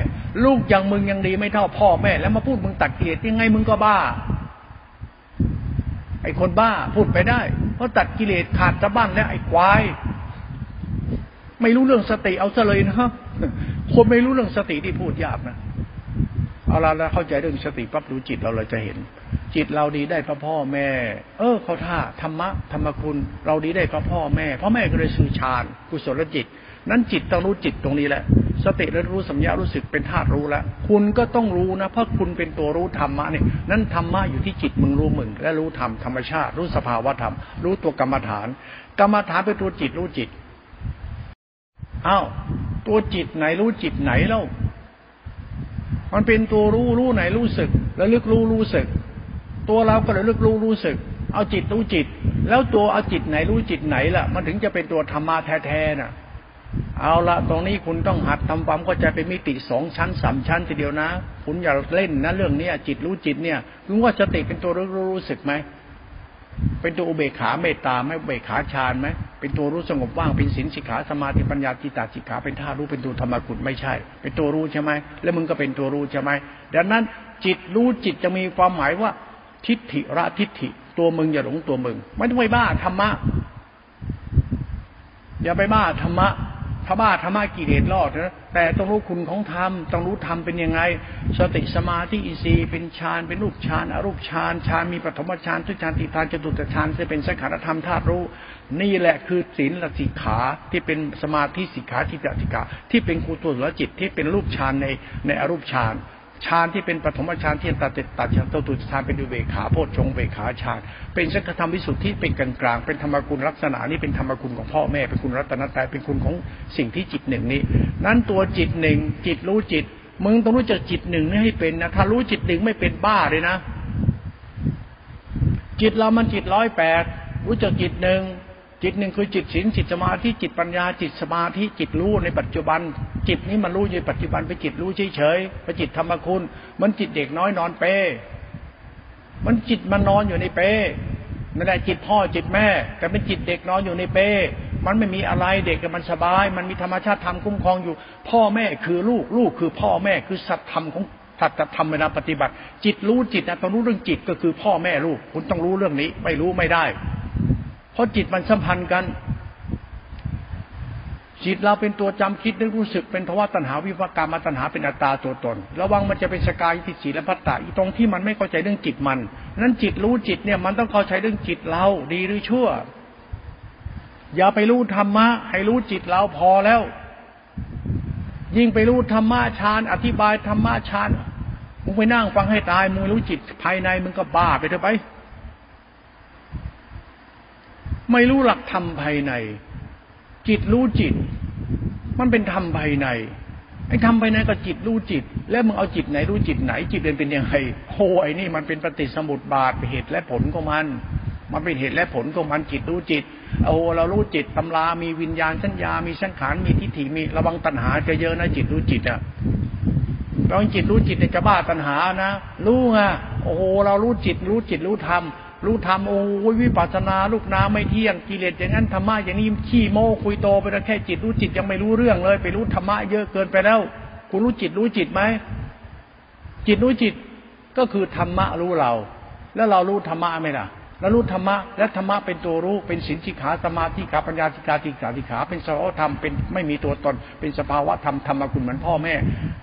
ลูกอย่างมึงยังดีไม่เท่าพ่อแม่แล้วมาพูดมึงตัดกิเลสยังไงมึงก็บ้าไอ้คนบ้าพูดไปได้เพราะตัดกิเลสขาดสะบั้นแล้วไอ้ควายไม่รู้เรื่องสติเอาซะเลยนะครับคนไม่รู้เรื่องสติที่พูดยากนะเอาล่ะเราเข้าใจเรื่องสติปั๊บดูจิตเราเราจะเห็นจิตเราดีได้พระพ่อแม่เออเขาท่าธรรมะธรรมคุณเราดีได้พระพ่อแม่พ่อแม่ก็เลยสื่อฌานกุศลจิตนั้นจิตต้องรู้จิตตรงนี้แหละสติและรู้สัมยารู้สึกเป็นธาตุรู้แล้วคุณก็ต้องรู้นะเพราะคุณเป็นตัวรู้ธรรมะนี่นั้นธรรมะอยู่ที่จิตมึงรู้มึงและรู้ธรรมธรรมชาติรู้สภาวะธรรมรู้ตัวกรรมฐานกรรมฐานเป็นตัวจิตรู้จิตอ้าวตัวจิตไหนรู้จิตไหนเล่ามันเป็นตัวรู้รู้ไหนรู้สึกแล้วลึกรู้รู้สึกตัวเราก็เลยลึกรู้รู้สึกเอาจิตรู้จิตแล้วตัวเอาจิตไหนรู้จิตไหนล่ะมันถึงจะเป็นตัวธรรมะแท้ๆน่ะ เอาละตรงนี้คุณต้องหัดทำความเข้าใจเป็นมิติสองชั้นสามชั้นทีเดียวนะคุณอย่าเล่นนะเรื่องนี้จิตรู้จิตเนี่ยคุณว่าสติเป็นตัวรู้รู้สึกไหมเป็นตัวอุเบกขาเมตตาไหมอุเบกขาฌานไหมเป็นตัวรู้สงบว่างเป็นศีลสิกขาสมาธิปัญญาจิตตาสิกขาเป็นธาตุรู้เป็นตัวธรรมกุศไม่ใช่เป็นตัวรู้ใช่ไหมแล้วมึงก็เป็นตัวรู้ใช่ไหมดังนั้นจิตรู้จิตจะมีความหมายว่าทิฏฐิระทิฏฐิตัวมึงอย่าหลงตัวมึงไม่ต้องไปบ้าธรรมะอย่าไปบ้าธรรมะถ้าบ้าธรรมะกิเลสรอดนะแต่ต้องรู้คุณของธรรมต้องรู้ธรรมเป็นยังไงสติสมาธิอินทรีย์เป็นฌานเป็นรูปฌานอรูปฌานฌานมีปฐมฌานทุติยฌานตติยฌานจตุตถฌานจะเป็นสังขารธรรมธาตุรู้นี่แหละคือศีลสิกขาที่เป็นสมาธิสิกขาจิตตสิกขาที่เป็นกุศลจิตที่เป็นรูปฌานในในอรูปฌานฌานที่เป็นปฐมฌานที่ตัดติดตัดฌานตุติฌานเป็นอุเบกขาโพชฌงค์อุเบกขาฌานเป็นสังฆธรรมวิสุทธิเป็นกลางๆเป็นธรรมกุลลักษณะนี้เป็นธรรมกุลของพ่อแม่เป็นคุณรัตนตรัยเป็นคุณของสิ่งที่จิตหนึ่งนี้นั้นตัวจิตหนึ่งจิตรู้จิตมึงต้องรู้จักจิตหนึ่งให้เป็นนะถ้ารู้จิตหนึ่งไม่เป็นบ้าเลยนะจิตเรามันจิตร้อยแปดรู้จักจิตหนึ่งจิตหนึ่งคือจิตศีลจิตสมาธิจิตปัญญาจิตสมาธิจิตรู้ในปัจจุบันจิตนี้มันรู้ในปัจจุบันไปจิตรู้เฉยๆไปจิตธรรมคุณมันจิตเด็กน้อยนอนเปมันจิตมันนอนอยู่ในเปไม่ได้จิตพ่อจิตแม่แต่เป็นจิตเด็กนอนอยู่ในเปมันไม่มีอะไรเด็กมันสบายมันมีธรรมชาติธรรมคุ้มครองอยู่พ่อแม่คือลูกลูกคือพ่อแม่คือสัตธรรมของสัตธรรมเวลาปฏิบัติจิตรู้จิตนะต้องรู้เรื่องจิตก็คือพ่อแม่ลูกคุณต้องรู้เรื่องนี้ไม่รู้ไม่ได้เพราะจิตมันสัมพันธ์กันจิตเราเป็นตัวจำคิดนึกรู้สึกเป็นทวารตัณหาวิภวกามตัณหาเป็นอัตตาตัวตนระวังมันจะเป็นสกายทิฏฐิและภัตตะอีตรงที่มันไม่เข้าใจเรื่องจิตมันนั้นจิตรู้จิตเนี่ยมันต้องเข้าใจเรื่องจิตเราดีหรือชั่วอย่าไปรู้ธรรมะให้รู้จิตเราพอแล้วยิ่งไปรู้ธรรมะฌานอธิบายธรรมะฌานมึงไปนั่งฟังให้ตายมึงรู้จิตภายในมึงก็บ้าไปเถอะไปไม่รู้หลักธรรมภายในจิตรู้จิตมันเป็นธรรมภายในไอ้ธรรมภายในก็จิตรู้จิตแล้วมึงเอาจิตไหนรู้จิตไหนจิตเป็นเป็นยังไงโอ้ไอ้นี่มันเป็นปฏิสมุทบาทเหตุและผลของมันมันเป็นเหตุและผลของมันจิตรู้จิตโอ้เรารู้จิตตำรามีวิญญาณสัญญามีสังขารมีทิฏฐิมีระวังตัณหาจะเยอะนะจิตรู้จิตอะระวังจิตรู้จิตในจะบ้าตัณหานะรู้ไงโอ้เรารู้จิตรู้จิตรู้ธรรมรู้ธรรมโอ้ยวิปัสสนาลูกน้ำไม่เที่ยงกิเลสอย่างนั้นธรรมะอย่างนี้ขี้โม้คุยโตไปแล้วแค่จิตรู้จิตยังไม่รู้เรื่องเลยไปรู้ธรรมะเยอะเกินไปแล้วคุณรู้จิตรู้จิตไหมจิตรู้จิตก็คือธรรมะรู้เราแล้วเรารู้ธรรมะไหมล่ะแล้วรู้ธรรมะและธรรมะเป็นตัวรู้เป็นศีลสิกขาสมาธิขาปัญญาสิกขาติขาสิกขาเป็นสภาวธรรมเป็นไม่มีตัวตนเป็นสภาวะธรรมธรรมคุณเหมือนพ่อแม่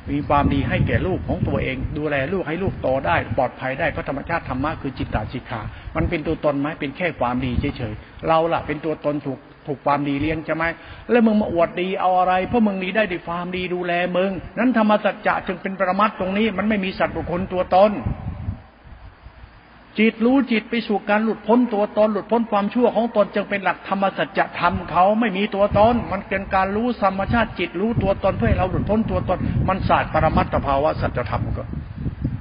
มีความดีให้แก่ลูกของตัวเองดูแลลูกให้ลูกโตได้ปลอดภัยได้เพราะธรรมชาติธรรมะคือจิตตาสิกขามันเป็นตัวตนไหมเป็นแค่ความดีเฉยๆเราล่ะเป็นตัวตนถูกถูกความดีเลี้ยงใช่ไหมแล้วมึงมาอวดดีเอาอะไรเพราะมึงดีได้ด้วยความดีดูแลมึงนั้นธรรมสัจจะจึงเป็นประมัดตรงนี้มันไม่มีสัตว์บุคคลตัวตนจิตรู้จิตไปสู่การหลุดพ้นตัวตนหลุดพ้นความชั่วของตนจึงเป็นหลักธรรมสัจธรรมเขาไม่มีตัวตนมันเป็นการรู้ธรรมชาติจิตรู้ตัวตนเพื่อให้เราหลุดพ้นตัวตนมันศาสตร์ปรมัตถภาวะสัจธรรมก็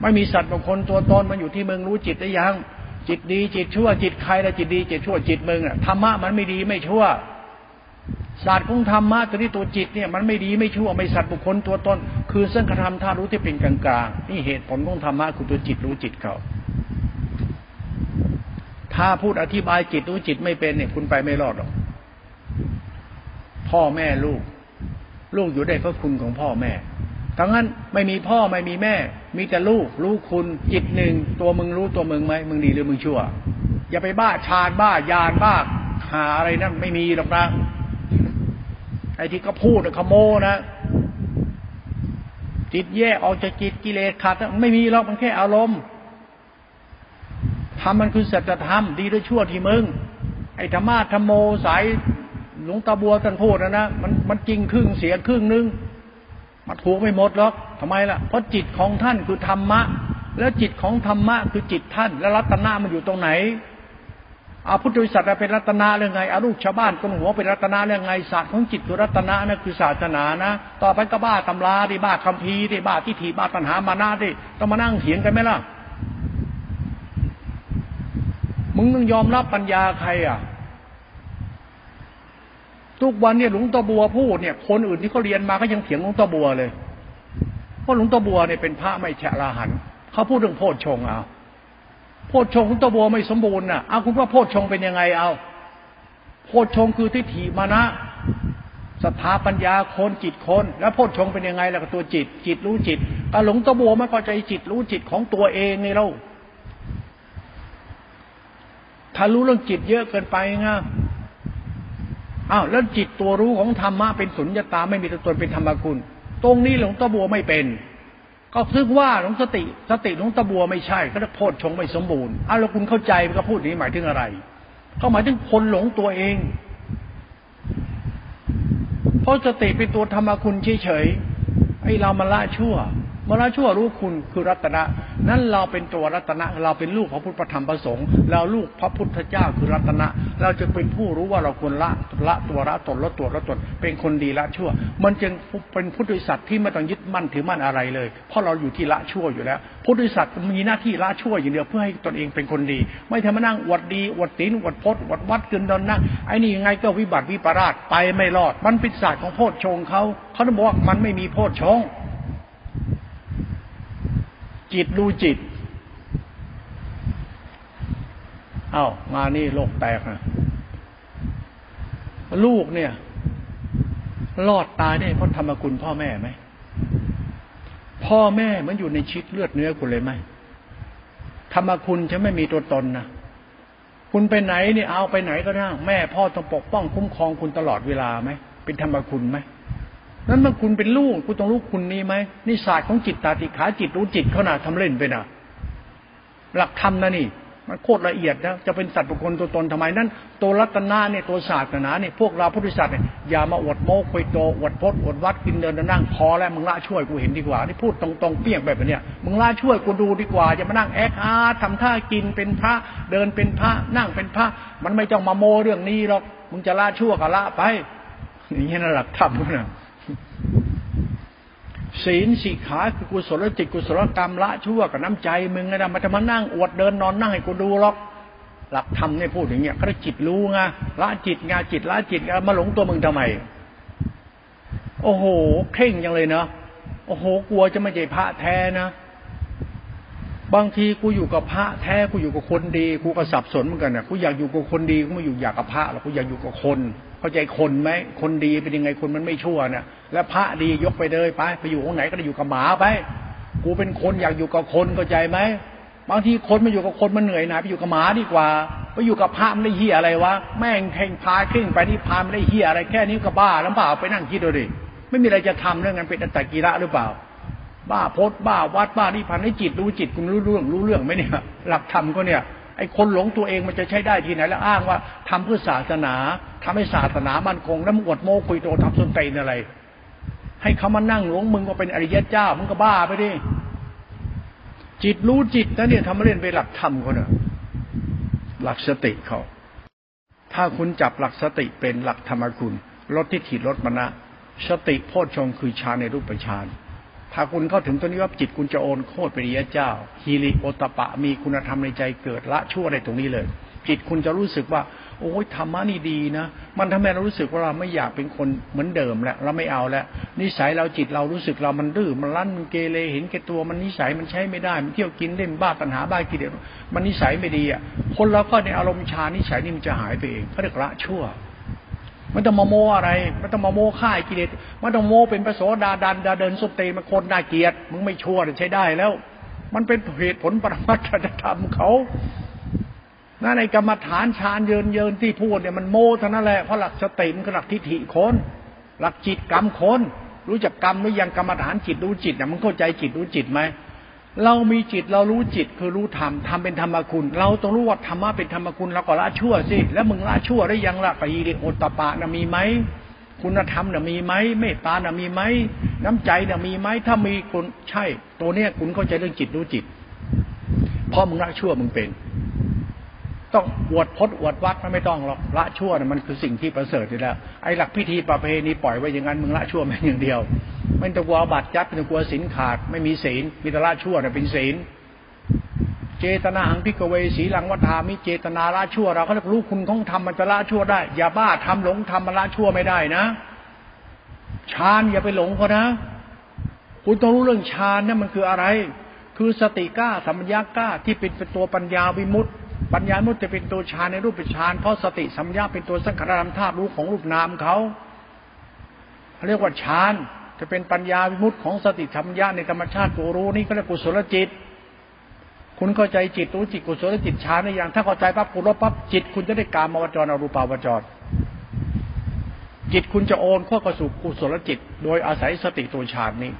ไม่มีสัตว์บุคคลตัวตนมันอยู่ที่มึงรู้จิตได้ยังจิตดีจิตชั่วจิตใครละจิตดีจิตชั่วจิตมึงอ่ะธรรมะมันไม่ดีไม่ชั่วศาสตร์ของธรรมะตัวนี้ตัวจิตเนี่ยมันไม่ดีไม่ชั่วไม่สัตว์บุคคลตัวตนคือสังฆธรรมธาตุรู้ที่เป็นกลางๆนี่เหตุผลของธรรมะคือตัวจิตรู้จิตเขาถ้าพูดอธิบายจิตรู้จิตไม่เป็นเนี่ยคุณไปไม่รอดหรอกพ่อแม่ลูกลูกอยู่ได้เพราะคุณของพ่อแม่ดังนั้นไม่มีพ่อไม่มีแม่มีแต่ลูกรู้คุณจิตหนึ่งตัวมึงรู้ตัวมึงไหมมึงดีหรือมึงชั่วอย่าไปบ้าฌานบ้ายานบ้าหาอะไรนั่นไม่มีหรอกนะไอ้ที่ก็พูดขโมยนะจิตแยกออกจากจิตกิเลสขาดไม่มีหรอกมันแค่อารมณ์ธรรมมันคือสัจธรรมดีหรือชั่วที่มึงไอ้ธรรมะธรรมโมสายหลวงตาบัวท่านพูดนะนะมันมันจริงครึ่งเสียครึ่งนึงมันถูกไม่หมดหรอกทำไมล่ะเพราะจิตของท่านคือธรรมะแล้วจิตของธรรมะคือจิตท่านแล้วรัตนะมันอยู่ตรงไหนอาพุทธวิสัชเป็นรัตนะเรื่องไงอาลูกชาวบ้านคนหัวเป็นรัตนะเรื่องไงศาสตร์ของจิตคือรัตนะนะคือศาสนานะต่อไปก็บ้าตำราดิบ้าคัมภีร์ดิบ้าทิฏฐิบ้าตัณหามานะดิต้องมานั่งเถียงกันไหมล่ะมึงต้องยอมรับปัญญาใครอ่ะ ทุกวันเนี่ยหลวงตาบัวพูดเนี่ยคนอื่นที่เขาเรียนมาก็ยังเถียงหลวงตาบัวเลยเพราะหลวงตาบัวเนี่ยเป็นพระไม่ฉะลาหันเขาพูดเรื่องโพชฌงค์เอาโพชฌงค์หลวงตาบัวไม่สมบูรณ์น่ะเอาคุณว่าโพชฌงค์เป็นยังไงเอาโพชฌงค์คือทิฏฐิมานะศรัทธาปัญญาคนจิตคนแล้วโพชฌงค์เป็นยังไงล่ะตัวจิตจิตรู้จิตก็หลวงตาบัวไม่เข้าใจจิตรู้จิตของตัวเองนี่แล้วถ้ารู้เรื่องจิตเยอะเกินไปง่ะอ้าวแล้วจิตตัวรู้ของธรรมะเป็นสุญญตาไม่มีตัวตนเป็นธรรมคุณตรงนี้หลวงตาบัวไม่เป็นก็ซึ่งว่าหลวงสติสติหลวงตาบัวไม่ใช่ก็โพชฌงค์ไม่สมบูรณ์อ้าวแล้วคุณเข้าใจมันก็พูดนี้หมายถึงอะไรเขาหมายถึงคนหลงตัวเองเพราะสติเป็นตัวธรรมคุณเฉยๆไอ้เรามันละชั่วมันละชั่วรู้คุณคือรัตนะนั้นเราเป็นตัวรัตนะเราเป็นลูกของพุทธธรรมประสงค์เราลูกพระพุทธเจ้าคือรัตนะเราจะเป็นผู้รู้ว่าเราควรละละตัวละตนละตัวละตนเป็นคนดีละชั่วมันจึงเป็นพุทธิสัตว์ที่ไม่ต้องยึดมั่นถือมั่นอะไรเลยเพราะเราอยู่ที่ละชั่วอยู่แล้วพุทธิสัตว์มีหน้าที่ละชั่วอย่างเดียวเพื่อให้ตนเองเป็นคนดีไม่ทำมานั่งอวดดีอวดศีลอวดพจน์อวดวัดกินดอนนั่งไอ้นี่ยังไงก็วิบัติวิปราชไปไม่รอดมันเป็นศาสตร์ของโพชฌงค์เขาเขาต้องบอกมันไม่มีโพชฌงค์จิตดูจิตอ้าวมานี่โลกแตกนะลูกเนี่ยรอดตายได้เพราะธรรมคุณพ่อแม่ไหมพ่อแม่มันอยู่ในชีวิตเลือดเนื้อคุณเลยไหมธรรมคุณจะไม่มีตัวตนนะคุณไปไหนเนี่ยเอาไปไหนก็ได้แม่พ่อต้องปกป้องคุ้มครองคุณตลอดเวลาไหมเป็นธรรมคุณไหมนั้นเมื่อคุณเป็นลูกคุณต้องรู้คุณนี้ไหมนี่ศาสตร์ของจิตตาติขาจิตรู้จิตเขาหนาทำเล่นไปนะหลักธรรมนะนี่มันโคตรละเอียดนะจะเป็นสัตว์บุคคลตัวตนทำไมนั้นตัวรัตนาเนี่ยตัวศาสตร์หนาเนี่ยพวกเราพุทธศาสตร์เนี่ยอย่ามาอวดโม้คุยโตอวดพจน์อวดวัดกินเดินนั่งพอแล้วมึงละช่วยกูเห็นดีกว่านี่พูดตรงๆเปี้ยงแบบนี้มึงละช่วยกูดูดีกว่าอย่ามานั่งแอคอาร์ทำท่ากินเป็นพระเดินเป็นพระนั่งเป็นพระมันไม่ต้องมาโม้เรื่องนี้หรอกมึงจะละชั่วก็ละไปอย่างนี้นะหลักธรรมนะศีลสิกขาคือกุศลจิตกุศลกรรมละชั่วกับน้ำใจมึงนะมันจะมานั่งอวดเดินนอนนั่งให้กูดูหรอกหลักธรรมเนี่ยพูดอย่างเงี้ยก็จิตรู้ไงละจิตงาจิตละจิตมาหลงตัวมึงทำไมโอ้โหเข่งยังเลยเนาะโอ้โหกลัวจะไม่ใช่พระแท้นะบางทีกูอยู่กับพระแท้กูอยู่กับคนดีกูก็สับสนเหมือนกันนะกูอยากอยู่กับคนดีกูไม่อยู่อยากกับพระหรอกกูอยากอยู่กับคนเข้าใจคนไหมคนดีเป็นยังไงคนมันไม่ชั่วนะและพระดียกไปเลยไปไปอยู่ของไหนก็ได้อยู่กับหมาไปกูเป็นคนอยากอยู่กับคนเข้าใจไหมบางทีคนมาอยู่กับคนมันเหนื่อยหน่ายไปอยู่กับหมาดีกว่าไปอยู่กับพระมันได้เหี้ยอะไรวะแม่งแข่งพาขึ้นไปนี่พามันได้เหี้ยอะไรแค่นี้ก็บ้าแล้วเปล่าไปนั่งคิดดูดิไม่มีอะไรจะทำเรื่องนั้นเป็นอัตตกิละหรือเปล่าบ้าพดบ้าวัดบ้านิพพานให้จิตรู้จิตคุณรู้เรื่องรู้เรื่องไหมเนี่ยหลักธรรมก็เนี่ยไอ้คนหลงตัวเองมันจะใช้ได้ที่ไหนแล้วอ้างว่าทำเพื่อศาสนาทำให้ศาสนามั่นคงแล้วมึงอวดโม้คุยโตทำส้นตีนอะไรให้เขามานั่งหลงมึงว่าเป็นอริยเจ้ามึงก็บ้าไปดิจิตรู้จิตนะเนี่ยทำมาเล่นไปหลักธรรมเขาเนี่ยหลักสติเขาถ้าคุณจับหลักสติเป็นหลักธรรมคุณลดทิฏฐิลดมรณะสติโพชฌงค์คือฌานในรูปฌานถ้าคุณเข้าถึงตัวนี้ว่าจิตคุณจะโอนโคตรไปริยะเจ้าฮีริโอตปะมีคุณธรรมในใจเกิดละชั่วอะไรตรงนี้เลยจิตคุณจะรู้สึกว่าโอ้ยธรรมะนี่ดีนะมันทำให้เรารู้สึกว่าเราไม่อยากเป็นคนเหมือนเดิมแล้วเราไม่เอาแล้วนิสัยเราจิตเรารู้สึกเรามันดื้อมันลั่นมันเกเรเห็นแก่ตัวมันนิสัยมันใช้ไม่ได้มันเที่ยวกินเล่นบ้าปัญหาบ้ากิเลสมันนิสัยไม่ดีอ่ะคนเราก็ในอารมณ์ชานิสัยนี่มันจะหายไปเองเพราะละชั่วมันต้องมาโมอะไรมันต้องมาโมฆ่ากิเลสมันต้องโมเป็นพระโสดาบันดาเดินสุเตมันคนน่าเกลียดมึงไม่ชั่วใช้ได้แล้วมันเป็นเหตุผลปรมัตถธรรมเขานั่นในกรรมฐานฌานเยินเยินที่พูดเนี่ยมันโมเท่านั้นแหละเพราะหลักสติมันคือหลักทิฏฐิคนหลักจิตกรรมคนรู้จักกรรมหรือยังกรรมฐานจิตรู้จิตเนี่ยมึงเข้าใจจิตรู้จิตไหมเรามีจิตเรารู้จิตคือรู้ธรรมธรรมเป็นธรรมคุณเราต้องรู้ว่าธรรมะเป็นธรรมคุณเราก็ละชั่วสิแล้วมึงละชั่วได้ยังละปะยีริโอตปะน่ะมีไหมคุณธรรมน่ะมีไหมเมตตาน่ะมีไหมน้ำใจน่ะมีไหมถ้ามีคุณใช่ตัวเนี้ยคุณเข้าใจเรื่องจิตรู้จิตพอมึงละชั่วมึงเป็นต้องอวดพจน์อวดวัดมันไม่ต้องหรอกละชั่วน่ะมันคือสิ่งที่ประเสริฐอยู่แล้วไอ้หลักพิธีประเพณีปล่อยไว้อย่างนั้นมึงละชั่วแม่งอย่างเดียวไม่ต้องกลัวบาดยับไม่ต้องกลัวศีลขาดไม่มีศีลมีแต่ละชั่วน่ะเป็นศีล เจตนาหังพิกเวสีหลังวัฏฐามิเจตนาละชั่วเราก็เรียกรู้คุณของธรรมมันจะละชั่วได้อย่าบ้าทำหลงทำมันละชั่วไม่ได้นะฌานอย่าไปหลงเขานะคุณต้องรู้เรื่องฌานเนี่ยมันคืออะไรคือสติกล้าสัมปญากล้าที่เป็นเป็นตัวปัญญาวิมุตติปัญญาวิมุตติจะเป็นตัวฌานในรูปฌานเพราะสติสัมปญาเป็นตัวสังขารธรรมธาตุรู้ของรูปนามเขาเรียกว่าฌานจะเป็นปัญญาวิมุตติของสติสัมปญาในธรรมชาติตัวรู้นี่ก็เรียกกุศลจิตคุณเข้าใจจิตรู้จิตกุศลจิตฌานในอย่างถ้าเข้าใจปั๊บคุณรู้ปั๊บจิตคุณจะได้กามวจรอรูปาวจรจิตคุณจะโอนเข้ากระสุกุศลจิตโดยอาศัยสติตัวฌานนี้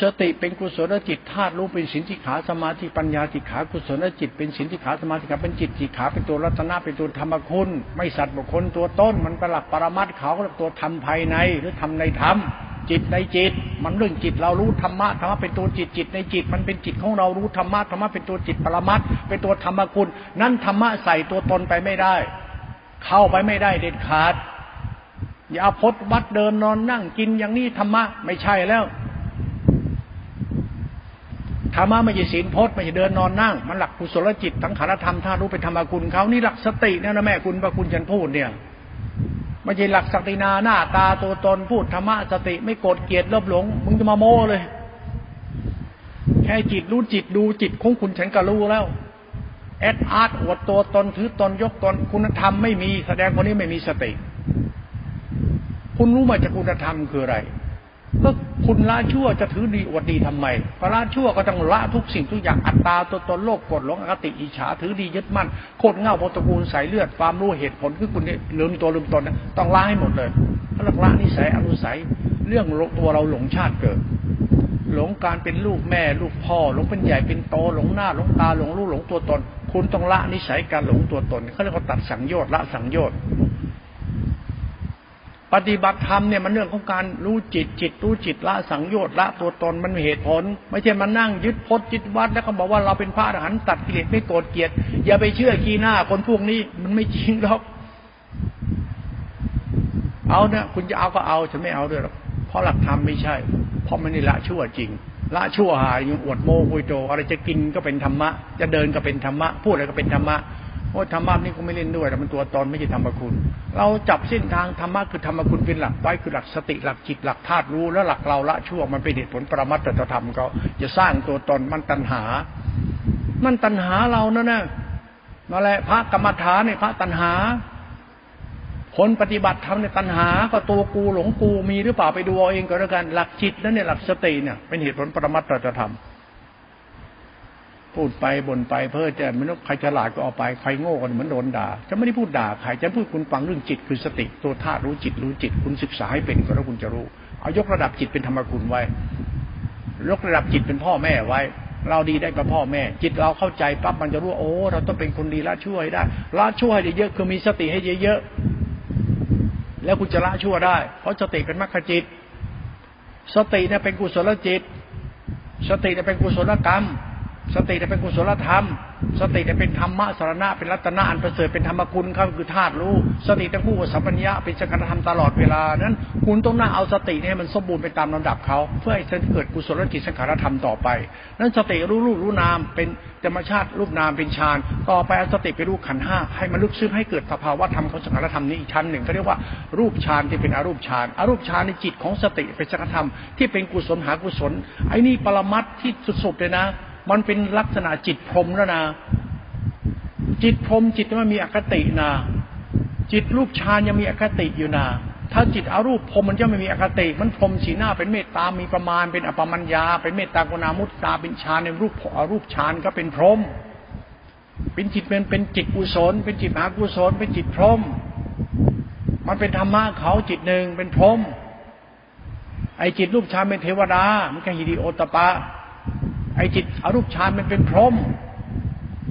สติเป็นกุศลจิตธาตุรู้เป็นสินธิขาสมาธิปัญญาสิกขากุศลจิตเป็นสินธิขาสมาธิขาเป็นจิตสิกขาเป็นตัวรัตนะเป็นตัวธรรมคุณไม่สัตว์บุคคลตัวต้นมันเป็นหลักปรมัตถ์เขาก็เรียกตัวธรรมภายในหรือธรรมในธรรมจิตในจิตมันเรื่องจิตเรารู้ธรรมะธรรมะเป็นตัวจิตจิตในจิตมันเป็นจิตของเรารู้ธรรมะธรรมะเป็นตัวจิตปรมัตถ์เป็นตัวธรรมคุณนั่นธรรมะใส่ตัวตนไปไม่ได้เข้าไปไม่ได้เด็ดขาดอย่าพดวัดเดินนอนนั่งกินอย่างนี้ธรรมะไม่ใช่แล้วธรรมะไม่ใช่ศีลพจน์ไม่ใช่เดินนอนนั่งมันหลักกุศลจิตสังขารธรรมธาตุรู้เป็นธรรมคุณเขานี่หลักสติเนี่ยนะแม่คุณพระคุณฉันพูดเนี่ยไม่ใช่หลักศักดินาหน้าตาตัวตนพูดธรรมะสติไม่โกรธเกลียดลบหลงมึงจะมาโม้เลยแค่จิตรู้จิตดูจิตของคุณฉันก็รู้แล้วแอดอาร์ตอวดตัวตนถือตนยกตนคุณธรรมไม่มีแสดงคนนี้ไม่มีสติคุณรู้มาจากคุณธรรมคืออะไรก็คุณละชั่วจะถือดีอวดดีทำไมก็ละชั่วก็ต้องละทุกสิ่งทุกอย่างอัตตาตัวตนโลภโกรธหลงอคติอิจฉาถือดียึดมั่นโคตรเง่าโพตกูลสายเลือดความรู้เหตุผลคือคุณเนี่ยลืมตัวลืมตนนะต้องละให้หมดเลยถ้าละนิสัยอนุสัยเรื่องตัวเราหลงชาติเกิดหลงการเป็นลูกแม่ลูกพ่อหลงเป็นใหญ่เป็นโตหลงหน้าหลงตาหลงรู้หลงตัวตนคุณต้องละนิสัยการหลงตัวตนเขาเรียกว่าตัดสังโยชน์ละสังโยชน์ปฏิบัติธรรมเนี่ยมันเรื่องของการรู้จิตจิตรู้จิตละสังโยชน์ละตัวตนมันมีเหตุผลไม่ใช่มันนั่งยึดพจน์ยึดวัดแล้วก็บอกว่าเราเป็นพระอรหันต์ตัดกิเลสไม่โกรธเกลียดอย่าไปเชื่อขี้หน้าคนพวกนี้มันไม่จริงหรอกเอาเนี่ยคุณจะเอาก็เอาฉันไม่เอาด้วยหรอกเพราะหลักธรรมไม่ใช่เพราะมันนี่ละชั่วจริงละชั่วหายอยู่อวดโมกุยโตอะไรจะกินก็เป็นธรรมะจะเดินก็เป็นธรรมะพูดอะไรก็เป็นธรรมะโอ้ธรรมะนี่กูไม่เล่นด้วยแต่มันตัวตนไม่ใช่ธรรมคุณเราจับเส้นทางธรรมะคือธรรมคุณเป็นหลักไว้คือหลักสติหลักจิตหลักธาตุรู้และหลักเราละชั่วมันเป็นเหตุผลปรมัตถธรรมเขาจะสร้างตัวตนมันตัณหามันตัณหาเรานั่นน่ะนั่นแหละพระกรรมฐานเนี่ยพระตัณหาคนปฏิบัติธรรมในตัณหาก็ตัวกูหลงกูมีหรือเปล่าไปดูเอาเองก็แล้วกันหลักจิตนั่นเนี่ยหลักสติเนี่ยเป็นเหตุผลปรมัตถธรรมพูดไปบ่นไปเพ้อจะมนุษย์ใครฉลาดก็เอาไปใครโง่ก็เหมือนโดนด่าจะไม่ได้พูดด่าใครจะพูดคุณฟังเรื่องจิตคือสติตัวธาตุรู้จิตรู้จิตคุณศึกษาให้เป็นก็แล้วคุณจะรู้เอายกระดับจิตเป็นธรรมคุณไว้ยกระดับจิตเป็นพ่อแม่ไว้เราดีได้กับพ่อแม่จิตเราเข้าใจปั๊บมันจะรู้โอ้เราต้องเป็นคนดีละชั่วให้ได้ละชั่วให้เยอะๆคือมีสติให้เยอะๆแล้วคุณจะละชั่วได้เพราะสติเป็นมรรคจิตสติเนี่ยเป็นกุศลจิตสติเนี่ยเป็นกุศลกรรมสติจะเป็นกุศลธรรมสติจะเป็นธรรมะสรณะเป็นรัตนะอันประเสริฐเป็นธรรมคุณเขาคือธาตุรู้สติทั้งคู่กับสัมปัญญะเป็นสังขารธรรมตลอดเวลานั้นคุณต้องน่าเอาสติให้มันสมบูรณ์ไปตามลำดับเขาเพื่อให้เกิดกุศลจิตสังขารธรรมต่อไปนั้นสติรู้รูปรู้นามเป็นธรรมชาติรูปนามเป็นฌานต่อไปเอาสติไปรู้ขันธ์ห้าให้มันลึกซึ้งให้เกิดสภาวะธรรมของสังขารธรรมนี้อีกชั้นหนึ่งเขาเรียกว่ารูปฌานที่เป็นอรูปฌานอรูปฌานในจิตของสติเป็นสังขารธรรมที่เป็นกุศลหากุศลไอ้นี่ปรมัตถ์ที่สุดๆเลยนะมันเป็นลักษณะจิตพรหมแล้วนะจิตพรหมจิตมันมีอคตินะจิตรูปฌานยังมีอคติอยู่นะถ้าจิตอรูปพรหมมันจะไม่มีอคติมันพรหมสีหน้าเป็นเมตตามีประมาณเป็นอัปปมัญญาเป็นเมตตากรุณามุตตาเป็นฌานในรูปอรูปฌานก็เป็นพรหมเป็นจิตเป็นเป็นจิตกุศลเป็นจิตมหากุศลเป็นจิตพรหมมันเป็นธรรมะเขาจิตหนึ่งเป็นพรหมไอจิตรูปฌานเป็นเทวดามันก็หิริโอตปะไอ้จิตอรูปฌานมันเป็นพรหม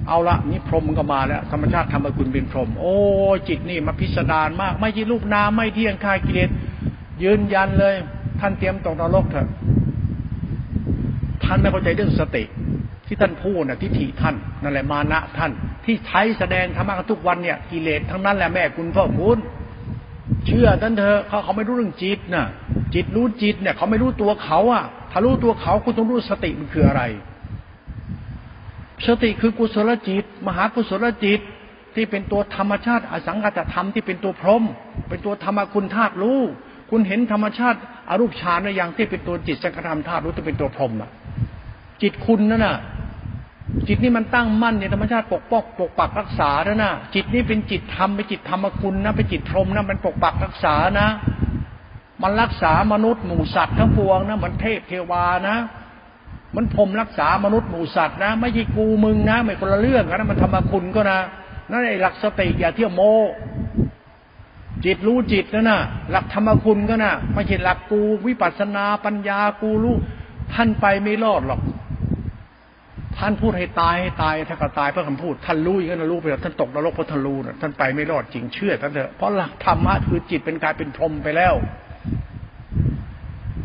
เอาละนี่พรหมก็มาแล้วธรรมชาติธรรมคุณเป็นพรหมโอ้จิตนี่มาพิสดารมากไม่ใช่รูปนามไม่เที่ยงคายกิเลสยืนยันเลยท่านเตรียมตกนรกเถอะท่านไม่เข้าใจเรื่องสติที่ท่านพูดน่ะทิฏฐิท่านนั่นแหละมานะท่านที่ใช้แสดงธรรมะกันทุกวันเนี่ยกิเลสทั้งนั้นแหละแม่คุณพ่อคุณเชื่อท่านเถอะเขาเขาไม่รู้เรื่องจิตน่ะจิตรู้จิตเนี่ยเขาไม่รู้ตัวเขาอ่ะถ้ารู้ตัวเขาคุณต้องรู้สติมันคืออะไร สติคือกุศลจิตมหากุศลจิตที่เป็นตัวธรรมชาติอสังขตธรรมที่เป็นตัวพรหมเป็นตัวธรรมคุณธาตุรู้คุณเห็นธรรมชาติอรูปฌานในอย่างที่เป็นตัวจิตสังขารธรรมธาตุรู้ที่เป็นตัวพรหมอ่ะจิตคุณนั่นน่ะจิตนี่มันตั้งมั่นในธรรมชาติปกป้องปกปักรักษาแล้วนะจิตนี่เป็นจิตธรรมเป็นจิตธรรมคุณนะเป็นจิตพรหมนะมันปกปักรักษานะมันรักษามนุษย์หมู่สัตว์ทั้งปวงนะมันเทพเทวานะมันพรหมรักษามนุษย์หมู่สัตว์นะไม่ใช่กูมึงนะไม่คนละเรื่องนะมันธรรมคุณก็นะนั่นไอ้หลักสติอย่าเที่ยวโมจิตรู้จิตนะนะหลักธรรมคุณก็นะไม่ใช่หลักกูวิปัสสนาปัญญากูรู้ท่านไปไม่รอดหรอกท่านพูดให้ตายให้ตายถ้าก็ตายเพราะคำพูดท่านรู้อย่างนั้นรู้ไปแล้วท่านตกนรกเพราะท่านรู้นะท่านไปไม่รอดจริงเชื่อท่านเถอะเพราะหลักธรรมะคือจิตเป็นกายเป็นพรหมไปแล้ว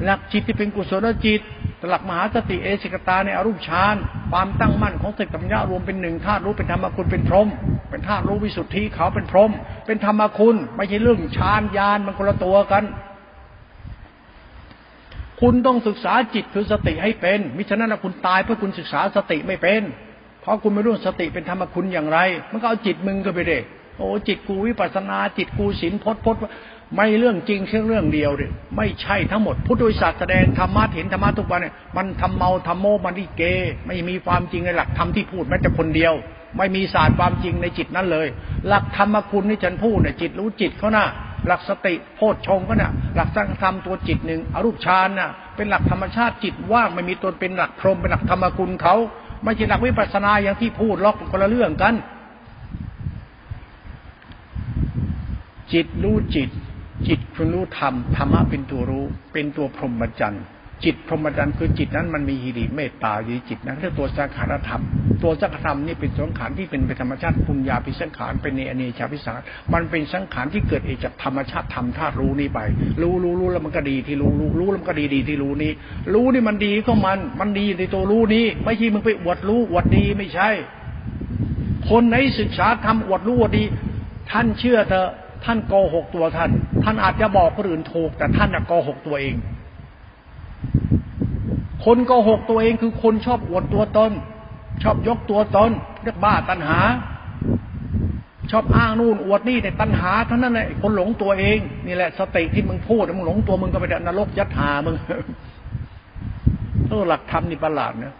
หลักจิตที่เป็นกุศลจิตหลักมหาสติเอสิกตาในอรูปฌานความตั้งมั่นของสติปัญญารวมเป็นหนึ่งธาตุรู้เป็นธรรมคุณเป็นพรหมเป็นธาตุรู้วิสุทธิเขาเป็นพรหมเป็นธรรมคุณไม่ใช่เรื่องฌานญาณมันคนละตัวกันคุณต้องศึกษาจิตคือสติให้เป็นมิฉะนั้นคุณตายเพราะคุณศึกษาสติไม่เป็นเพราะคุณไม่รู้สติเป็นธรรมคุณอย่างไรมันก็เอาจิตมึงก็ไปเด็กโอ้จิตกูวิปัสสนาจิตกูศีลพจน์พจน์ไม่เรื่องจริงแค่เรื่องเดียวดิไม่ใช่ทั้งหมดพุทธวิสัชแสดงธรรมะเห็นธรรมะทุกวันเนี่ยมันทำเมาทำโมมันดิเกไม่มีความจริงในหลักธรรมที่พูดแม้แต่คนเดียวไม่มีศาสตร์ความจริงในจิตนั้นเลยหลักธรรมคุณที่ฉันพูดเนี่ยจิตรู้จิตเขาน่ะหลักสติโพชฌงค์ก็น่ะหลักสังธรรมตัวจิตหนึ่งอรูปฌานน่ะเป็นหลักธรรมชาติจิตว่างไม่มีตนเป็นหลักพรหมเป็นหลักธรรมคุณเขาไม่ใช่หลักวิปัสสนาอย่างที่พูดหรอกคนละเรื่องกันจิตรู้จิตจิตคุณรู้ธรรมธรรมะเป็นตัวรู้เป็นตัวพรหมจรรย์จิตพรหมจรรย์คือจิตนั้นมันมีหิริเมตตาอยู่ในจิตนั้นคือตัวสังขารธรรมตัวสังขารธรรมนี่เป็นสังขารที่เป็นธรรมชาติปุญญาภิสังขารเป็นเนอเนชาภิสังขารมันเป็นสังขารที่เกิดเองจากธรรมชาติธรรมธาตุรู้นี่ไปรู้รู้รู้แล้วมันก็ดีที่รู้รู้รู้แล้วมันก็ดีดีที่รู้นี้รู้นี่มันดีก็มันมันดีในตัวรู้นี้ไม่ใช่มึงไปอวดรู้อวดดีไม่ใช่คนไหนศึกษาธรรมอวดรู้อวดดีท่านเชื่อเถอะท่านโกหกตัวท่านท่านอาจจะบอกคนอื่นถูกแต่ท่านน่ะโกหกตัวเองคนโกหกตัวเองคือคนชอบอวดตัวตนชอบยกตัวตนเรียกบ้าตัณหาชอบอ้างนู่นอวดนี่แต่ตัณหาเท่านั้นแหละคนหลงตัวเองนี่แหละสติที่มึงพูดมึงหลงตัวมึงก็ไปนรกยัดหามึงเออหลักธรรมนี่ประหลาดนะ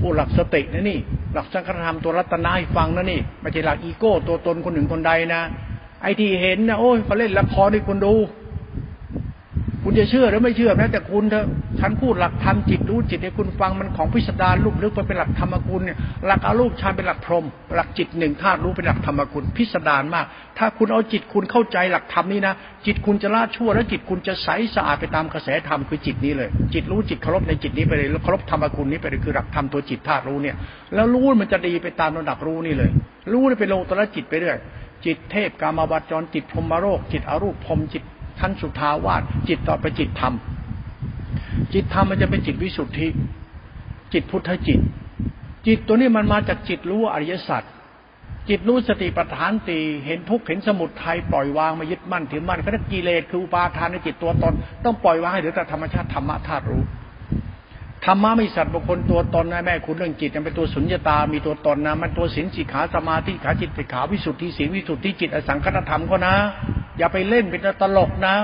พูดหลักสตินะนี่หลักสังฆธรรมตัวรัตนะให้ฟังนะนี่ไม่ใช่หลักอีโก้ตัวตนคนหนึ่งคนใดนะไอ้ที่เห็นนะโอ้ยเขาเล่นละครให้คุณดูคุณจะเชื่อหรือไม่เชื่อแม้แต่คุณเถอะฉันพูดหลักธรรมจิตรู้จิตให้คุณฟังมันของพิสดารรูปลึกไปเป็นหลักธรรมคุณเนี่ยหลักอรูปฌานเป็นหลักพรหมหลักจิตหนึ่งธาตุรู้เป็นหลักธรรมคุณพิสดารมากถ้าคุณเอาจิตคุณเข้าใจหลักธรรมนี้นะจิตคุณจะละชั่วและจิตคุณจะใสสะอาดไปตามกระแสธรรมคือจิตนี้เลยจิตรู้จิตเคารพในจิตนี้ไปเลยเคารพธรรมคุณนี้ไปเลยคือหลักธรรมตัวจิตธาตุรู้เนี่ยแล้วรู้มันจะดีไปตามระดับรู้นี่เลยรู้นี่เป็นโลตระจิตไปเรื่อยจิตเทพกามาวจรจิตพรหมโลกจิตอรูปพรหมจิตขั้นสุทธาวาสจิตต่อไปจิตธรรมจิตธรรมมันจะเป็นจิตวิสุทธิจิตพุทธจิตจิตตัวนี้มันมาจากจิตรู้อริยสัจจิตรู้สติปัฏฐานตีเห็นทุกข์เห็นสมุทัยปล่อยวางไม่ยึดมั่นถือมั่นก็ได้กิเลสคืออุปาทานในจิตตัวตนต้องปล่อยวางให้เหลือแต่ธรรมชาติธรรมะธาตุรู้ธรรมะไม่สัตว์บุคคลตัวตนนะแม่คุณเรื่องจิตมันเป็นตัวสุญญตามีตัวตนนะมันตัวศีลสิกขาสมาธิขาจิตสิกขาวิสุทธิศีลวิสุทธิจิตอสังขตธรรมก็นะอย่าไปเล่นเป็นตลกนะ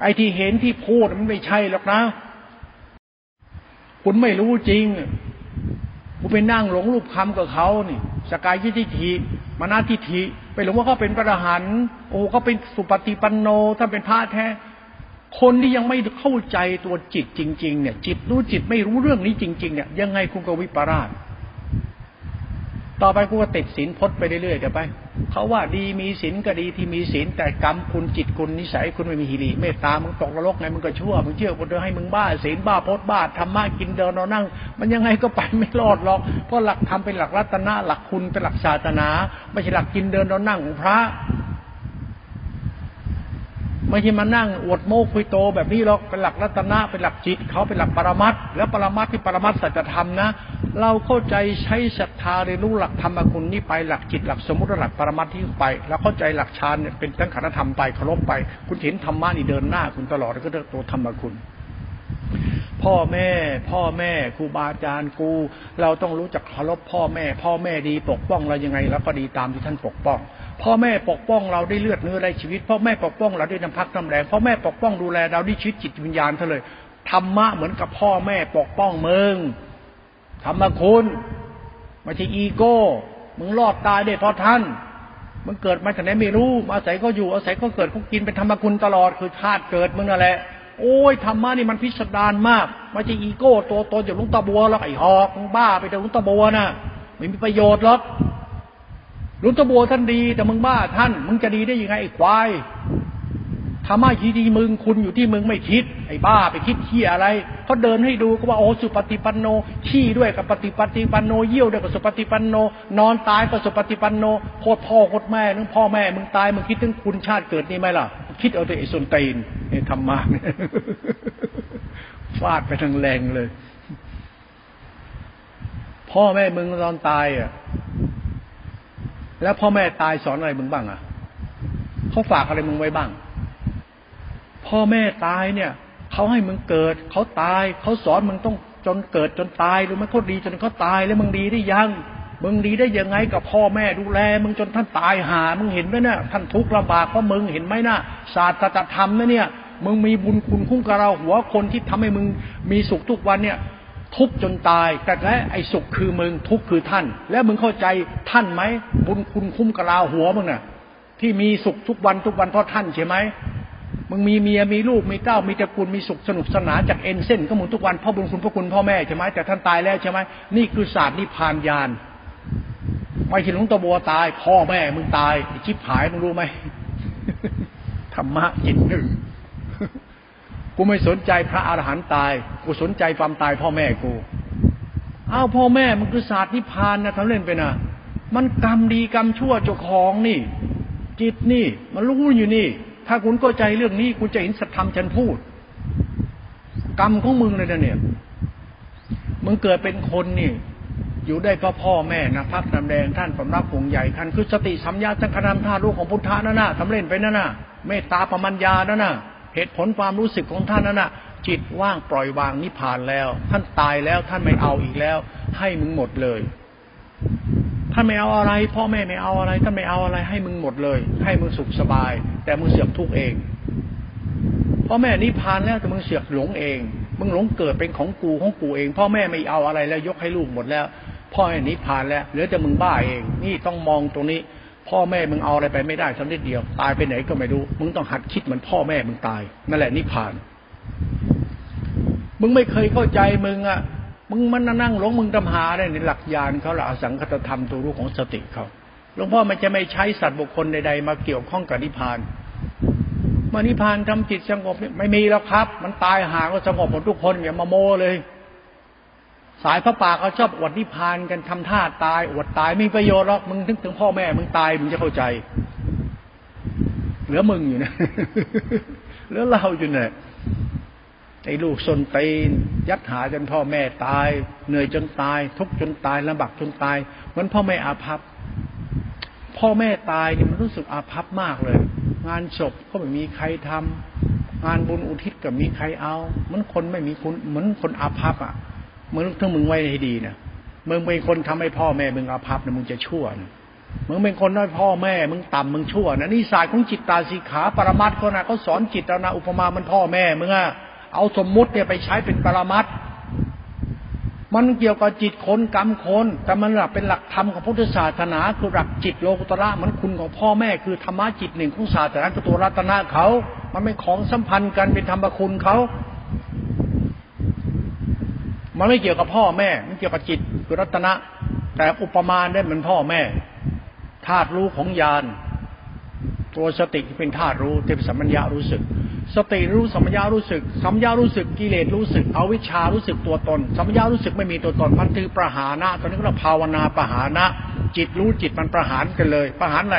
ไอ้ที่เห็นที่พูดมันไม่ใช่หรอกนะคุณไม่รู้จริงคุณไปนั่งหลงรูปคำกับเขานี่สกายทิฏฐิมานะทิฏฐิไปหลงว่าเขาเป็นพระอรหันต์โอ้เขาเป็นสุปฏิปันโนถ้าเป็นพระแท้คนที่ยังไม่เข้าใจตัวจิตจริงๆเนี่ยจิตรู้จิตไม่รู้เรื่องนี้จริงๆเนี่ยยังไงคุณก็วิปลาสต่อไปคุณก็ติดศีลพจน์ไปเรื่อยๆเดี๋ยวไปเขาว่าดีมีศีลก็ดีที่มีศีลแต่กรรมคุณจิตคุณนิสัยคุณไม่มีหิริเมตตามึงตกนรกไงมึงก็ชั่วมึงเชื่อคนเดินให้มึงบ้าศีลบ้าพจน์บ้าธรรมะกินเดินนอนนั่งมันยังไงก็ไปไม่รอดหรอกเพราะหลักธรรมเป็นหลักรัตนะหลักคุณเป็นหลักศาสนาไม่ใช่หลักกินเดินนอนนั่งของพระไม่ใช่มานั่งอวดโม้คุยโตแบบนี้หรอกเป็นหลักรัตนะเป็นหลักจิตเขาเป็นหลักปรมัตถ์และปรมัตถ์ที่ปรมัตถ์สัจธรรมนะเราเข้าใจใช้ศรัทธาเรียนรู้หลักธรรมคุณนี่ไปหลักจิตหลักสมมุติหลักปรมัตถ์ที่ไปแล้วเข้าใจหลักฌานเป็นสังขารธรรมไปเคารพไปคุณเห็นธรรมะนี่เดินหน้าคุณตลอดก็เรื่องตัวธรรมคุณพ พ่อแม่พ่อแม่ครูบาอาจารย์กูเราต้องรู้จักเคารพพ่อแม่พ่อแม่ดีปกป้องเรายังไงเราก็ดีตามที่ท่านปกป้องพ่อแม่ปกป้องเราได้เลือดเนื้อได้ชีวิตพ่อแม่ปกป้องเราได้น้ำพักน้ำแรงพ่อแม่ปกป้องดูแลเราได้ชีวิตจิตวิญญาณเท่าเลยธรรมะเหมือนกับพ่อแม่ปกป้องมึงธรรมคุณไม่ใช่อีโก้มึงรอดตายได้เพราะท่านมึงเกิดมาจากไหนไม่รู้อาศัยก็อยู่อาศัยก็เกิดก็กินเป็นธรรมคุณตลอดคือชาติเกิดมึงนั่นแหละโอ้ยธรรมะนี่มันพิสดารมากไม่ใช่อีโก้ตัวตนอย่างลุงตาบัวหรอกไอ้หอกมึงบ้าไปแต่ลุงตาบัวน่ะไม่มีประโยชน์หรอกลุงตาบัวท่านดีแต่มึงบ้าท่านมึงจะดีได้ยังไงไอ้ควายธรรมะที่ดีมึงคุณอยู่ที่มึงไม่คิดไอ้บ้าไปคิดเหี้ยอะไรเขาเดินให้ดูก็ว่าโอ้สุปฏิปันโนขี้ด้วยกับปฏิปฏิปันโนเยี่ยวด้วยกับสุปฏิปันโนนอนตายกับสุปฏิปันโนโคตรพ่อโคตรแม่นึกพ่อแม่มึงตายมึงคิดถึงคุณชาติเกิดนี่ไหมล่ะคิดเอาแต่ไอ้ส้นตีนไอ้ธรรมะฟาดไปทางแรงเลยพ่อแม่มึงนอนตายอ่ะแล้วพ่อแม่ตายสอนอะไรมึงบ้างอ่ะเขาฝากอะไรมึงไว้บ้างพ่อแม่ตายเนี่ยเขาให้มึงเกิดเขาตายเขาสอนมึงต้องจนเกิดจนตายหรือไม่เขาดีจนเขาตายแล้วมึงดีได้ยังมึงดีได้ยังไงกับพ่อแม่ดูแลมึงจนท่านตายหามึงเห็นไหมเนี่ยท่านทุกข์ลำบากเพราะมึงเห็นไหมนะศาสตรธรรมนะเนี่ยมึงมีบุญคุณคุ้มกับเราหัวคนที่ทำให้มึงมีสุขทุกวันเนี่ยทุกจนตายแต่และไอ้สุขคือมึงทุกข์คือท่านแล้วมึงเข้าใจท่านไหมบุญคุณคุ้มกับเราหัวมึงน่ะที่มีสุขทุกวันทุกวันเพราะท่านใช่ไหมมึงมีเมียมีลูกมีเต้ามีตระกูลมีสุขสนุกสนานจากเอ็นเส้นก็มึงทุกวันพ่อบุญคุณพระคุณพ่อแม่ใช่ไหมแต่ท่านตายแล้วใช่ไหมนี่คือศาสตร์นิพพานญาณไม่ใช่หลวงตาบัวตายพ่อแม่มึงตายชิบหายมึงรู้ไหมธรรมะจิตหนึ่งกูไม่สนใจพระอรหันต์ตายกูสนใจความตายพ่อแม่กูอ้าวพ่อแม่มันคือศาสตร์นิพพานนะทำเล่นไปนะมันกรรมดีกรรมชั่วเจ้าของนี่จิตนี่มันรู้อยู่นี่ถ้าคุณเข้าใจเรื่องนี้คุณจะเห็นสัจธรรมฉันพูดกรรมของมึงเลยนะเนี่ยมึงเกิดเป็นคนนี่อยู่ได้เพราะพ่อแม่นะพักน้ำแดงท่านสำรับผงใหญ่ท่านคือสติสัมยาสังขารธาตุลูกของพุทธะนั่นน่ะทำเล่นไปนั่นน่ะเมตตาปมัญญานั่นน่ะเหตุผลความรู้สึกของท่านนั่นน่ะจิตว่างปล่อยวางนิพพานแล้วท่านตายแล้วท่านไม่เอาอีกแล้วให้มึงหมดเลยท่านไม่เอาอะไรพ่อแม่ไม่เอาอะไรท่านไม่เอาอะไรให้มึงหมดเลยให้มึงสุขสบายแต่มึงเสือกทุกข์เองพ่อแม่นิพพานแล้วแต่มึงเสือกหลงเองมึงหลงเกิดเป็นของกูของกูเองพ่อแม่ไม่เอาอะไรแล้วยกให้ลูกหมดแล้วพ่อแม่นิพพานแล้วเหลือแต่มึงบ้าเองนี่ต้องมองตรงนี้พ่อแม่มึงเอาอะไรไปไม่ได้สักนิดเดียวตายไปไหนก็ไม่รู้มึงต้องหัดคิดเหมือนพ่อแม่มึงตายนั่นแหละนิพพานมึงไม่เคยเข้าใจมึงอะมึงมันนั่งหลงมึงทำหาได้ในหลักญาณเขาละอสังคตธรรมตัวรู้ของสติเขาหลวงพ่อมันจะไม่ใช้สัตว์บุคคลใดๆมาเกี่ยวข้องกับนิพพานมานิพพานทำจิตสงบไม่มีแล้วครับมันตายหาก็สงบหมดทุกคนอย่ามาโม้เลยสายพระป่าเขาชอบอวดนิพพานกันทำท่าตายอวดตายไม่ประโยชน์หรอกมึงถึงถึงพ่อแม่มึงตายมึงจะเข้าใจเหลือมึงอยู่นะเหลือเราอยู่เนี่ยไอ้ลูกซนตีนยัดหาจนพ่อแม่ตายเหนื่อยจนตายทุกข์จนตายลำบากจนตายเหมือนพ่อแม่อาภัพพ่อแม่ตายเนี่ยมันรู้สึกอาภัพมากเลยงานศพก็ไม่มีใครทำงานบุญอุทิศก็มีใครเอาเหมือนคนไม่มีคุณเหมือนคนอาภัพอ่ะเหมือนถ้ามึงไว้ให้ดีนะมึงเป็นคนทำให้พ่อแม่มึงอาภัพนะมึงจะชั่วนะมึงเป็นคนน้อยพ่อแม่มึงต่ำมึงชั่วนะนี่ศาสตร์ของจิตตาสีขาปรมัตถ์เขานะเขาสอนจิตเรานะอุปมามันพ่อแม่มึงอะเอาสมมุติเนี่ยไปใช้เป็นปรมัตถ์มันเกี่ยวกับจิตคนกรรมคนแต่มันหลักเป็นหลักธรรมของพุทธศาสนาคือหลักจิตโลกุตระมันคุณของพ่อแม่คือธรรมะจิตหนึ่งของศาสนาคือตัวรัตนะเขามันไม่ของสัมพันธ์กันเป็นธรรมคุณเขามันไม่เกี่ยวกับพ่อแม่มันเกี่ยวกับจิตคือรัตนะแต่อุปมาได้เหมือนพ่อแม่ธาตุรู้ของญาณตัวสติเป็นธาตุรู้เต็มสัมมัญญารู้สึกสติรู้สัมยารู้สึกสัมยารู้สึกกิเลสรู้สึกอวิชชารู้สึกตัวตนสัมยารู้สึกไม่มีตัวตนมันคือประหานะตอนนี้เราภาวนาประหานะจิตรู้จิตมันประหารกันเลยประหารอะไร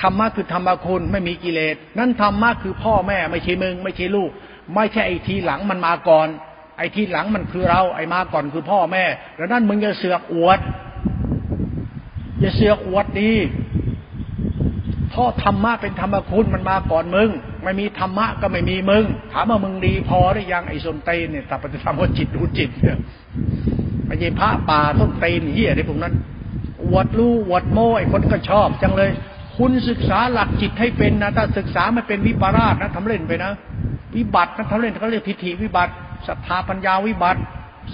ธรรมะคือธรรมคุณไม่มีกิเลสนั่นธรรมะคือพ่อแม่ไม่ใช่มึงไม่ใช่ลูกไม่ใช่ไอ้ทีหลังมันมาก่อนไอ้ทีหลังมันคือเราไอ้มาก่อนคือพ่อแม่แล้วนั่นมึงอย่าเสือกอวดอย่าเสือกอวดดี เพราะธรรมะเป็นธรรมคุณมันมาก่อนมึงไม่มีธรรมะก็ไม่มีมึงถามว่ามึงดีพอหรือยังไอ้ส้นตีนเนี่ยสัพพะธรรมว่าจิตรู้จิตเนี่ยไม่ใช่พระป่าส้นตีนเหี้ยอะไรพวกนั้นอวดรู้อวดโม้ไอ้คนก็ชอบจังเลยคุณศึกษาหลักจิตให้เป็นนะถ้าศึกษามันเป็นวิปลาสนะทำเล่นไปนะวิบัตินะทำเล่นเขาเรียกทิฏฐิวิบัติศรัทธาปัญญาวิบัติ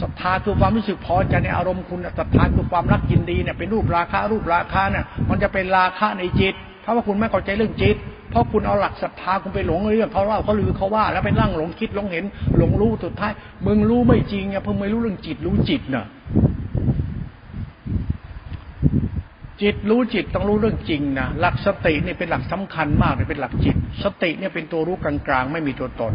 ศรัทธาคือความรู้สึกพอใจในอารมณ์คุณศรัทธาคือความรักยินดีเนี่ยเป็นรูปราคะรูปราคะเนี่ยมันจะเป็นราคะในจิตถ้าว่าคุณไม่เข้าใจเรื่องจิตเพราะคุณเอาหลักศรัทธาคุณไปหลงเรื่องเขาเล่าเขาลือเขาว่าแล้วไปนั่งหลงคิดหลงเห็นหลงรู้สุดท้ายมึงรู้ไม่จริงเนี่ยเพิ่งไม่รู้เรื่องจิตรู้จิตน่ะจิตรู้จิตต้องรู้เรื่องจริงนะหลักสตินี่เป็นหลักสำคัญมากเลยเป็นหลักจิตสติเนี่ยเป็นตัวรู้กลางๆไม่มีตัวตน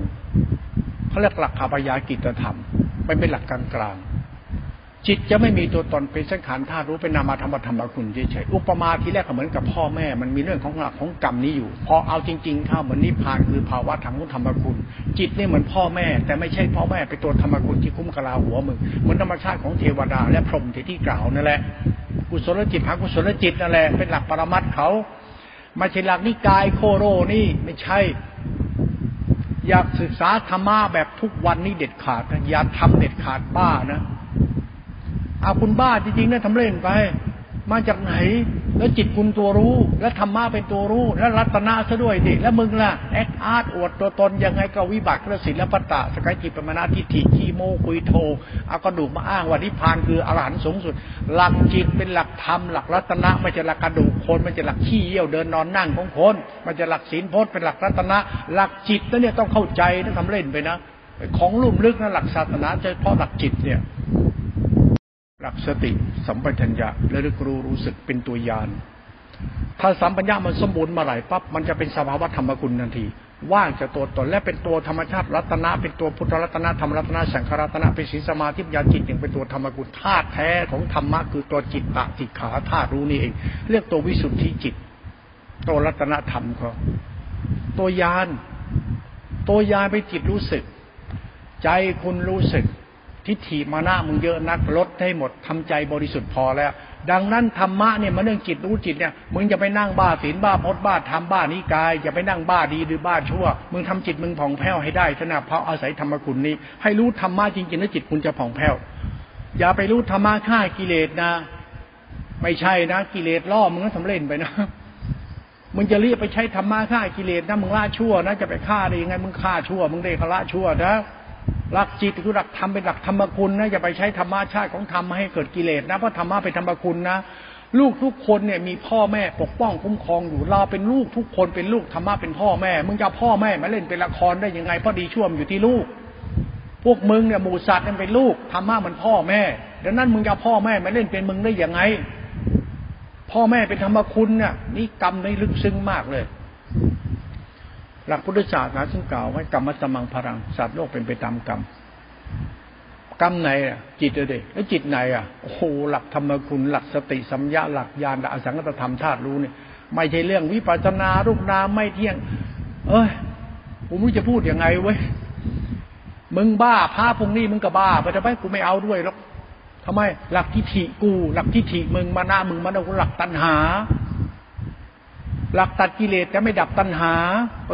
เขาเรียกหลักอัปยากิตธรรมไม่เป็นหลักกลางๆจิตจะไม่มีตัวตนเป็นสังขารธาตุรู้เป็นนามธรรมธรรมคุณเฉยๆอุปมาทีแรกก็เหมือนกับพ่อแม่มันมีเรื่องของหลักของกรรมนี้อยู่พอเอาจริงๆเข้าเหมือนนิพพานคือภาวะธรรมธรรมคุณจิตนี่เหมือนพ่อแม่แต่ไม่ใช่พ่อแม่เป็นตัวธรรมคุณที่คุ้มกะลาหัวมึงเหมือนธรรมชาติของเทวดาและพรหมที่ที่กล่าวนั่นแหละกุศลจิตอกุศลจิตนั่นแหละเป็นหลักปรมัตถ์เขาไม่ใช่หลักนิกายโคโรนี่ไม่ใช่อยากศึกษาธรรมะแบบทุกวันนี้เด็ดขาดนะอย่าทำเด็ดขาดบ้านะเอาคุณบ้าจริงๆนะทำเล่นไปมาจากไหนแล้วจิตคุณตัวรู้และธรรมะเป็นตัวรู้และรัตนะซะด้วยดิแล้วมึงล่ะแอคอาร์ตอวดตัวตนยังไงก็วิบัติและศิลปะตะสกายจิตปมนาทิฏฐิคีโมคุยโทเอากระดูกมาอ้างว่านิพพานคืออรหันต์สูงสุดหลักจิตเป็นหลักธรรมหลักรัตนะไม่ใช่หลักกระดูกคนไม่ใช่หลักขี้เยี่ยวเดินนอนนั่งของคนไม่ใช่หลักศีลพจน์เป็นหลักรัตนะหลักจิตนั่นเนี่ยต้องเข้าใจนะทำเล่นไปนะของลุ่มลึกนะหลักศาสนาเฉพาะหลักจิตเนี่ยหลักสติสัมปชัญญะและรู้รู้รู้สึกเป็นตัวยานถ้าสัมปชัญญะมันสมบูรณ์มาไหร่ปั๊บมันจะเป็นสภาวะธรรมคุณทันทีว่างจากตัวตนและเป็นตัวธรรมชาติรัตนะเป็นตัวพุทธรัตนะธรรมรัตนะสังขรัตนะเป็นศีลสมาธิปัญญาจิตหนึ่งเป็นตัวธรรมคุณธาตุแท้ของธรรมะคือตัวจิตตะสิกขาธาตุรู้นี่เองเรียกตัววิสุทธิจิตตัวรัตนะธรรมเขาตัวยานตัวยานเป็นจิตรู้สึกใจคุณรู้สึกทิฏฐิมานะมึงเยอะนักลดให้หมดทำใจบริสุทธิ์พอแล้วดังนั้นธรรมะเนี่ยมันเรื่องจิตรู้จิตเนี่ยมึงอย่าไปนั่งบ้าศีลบ้าพจน์บ้าธรรมบ้านิกายอย่าไปนั่งบ้าดีหรือบ้าชั่วมึงทำจิตมึงผ่องแผ้วให้ได้ขณะเพราะอาศัยธรรมคุณนี้ให้รู้ธรรมะจริงๆแล้วจิตคุณจะผ่องแผ้วอย่าไปรู้ธรรมะฆ่ากิเลสนะไม่ใช่นะกิเลสล่อมึงก็ทำเล่นไปนะมึงจะรีบไปใช้ธรรมะฆ่ากิเลสนะมึงละชั่วนะจะไปฆ่าได้ยังไงมึงฆ่าชั่วมึงได้ละชั่วนะหลักจิตคือหลักธรรมเป็นหลักธรรมคุณนะอย่าไปใช้ธรรมชาติของธรรมให้เกิดกิเลสนะเพราะธรรมะเป็นธรรมคุณนะลูกทุกคนเนี่ยมีพ่อแม่ปกป้องคุ้มครองอยู่เราเป็นลูกทุกคนเป็นลูกธรรมะเป็นพ่อแม่มึงจะพ่อแม่มาเล่นเป็นละครได้ยังไงเพราะดีชั่วอยู่ที่ลูกพวกมึงเนี่ยหมูสัตว์เนี่ยเป็นลูกธรรมะมันพ่อแม่ดังนั้นมึงจะพ่อแม่มาเล่นเป็นมึงได้ยังไงพ่อแม่เป็นธรรมคุณเนี่ยนี่กรรมในลึกซึ้งมากเลยหลักพุทธศาสนาซึ่งกล่าวไว้กรรมสมังพลังสัตว์โลกเป็นไปตามกรรมกรรมไหนอ่ะจิตเด็กแล้วจิตไหนอ่ะโอ้โหหลักธรรมคุณหลักสติสัมยาหลักญาณหลักอสังขตธรรมธาตุรู้เนี่ยไม่ใช่เรื่องวิปัสสนารูปนามไม่เที่ยงเอ้ยผมรู้จะพูดยังไงเว้ยมึงบ้าพระพวกนี้มึงก็บ้าไปทำไมกูไม่เอาด้วยหรอกทำไมหลักทิฏฐิกูหลักทิฏฐิมึงมานะมึงมานะหลักตัณหาหลักตัดกิเลสจะไม่ดับตัณหา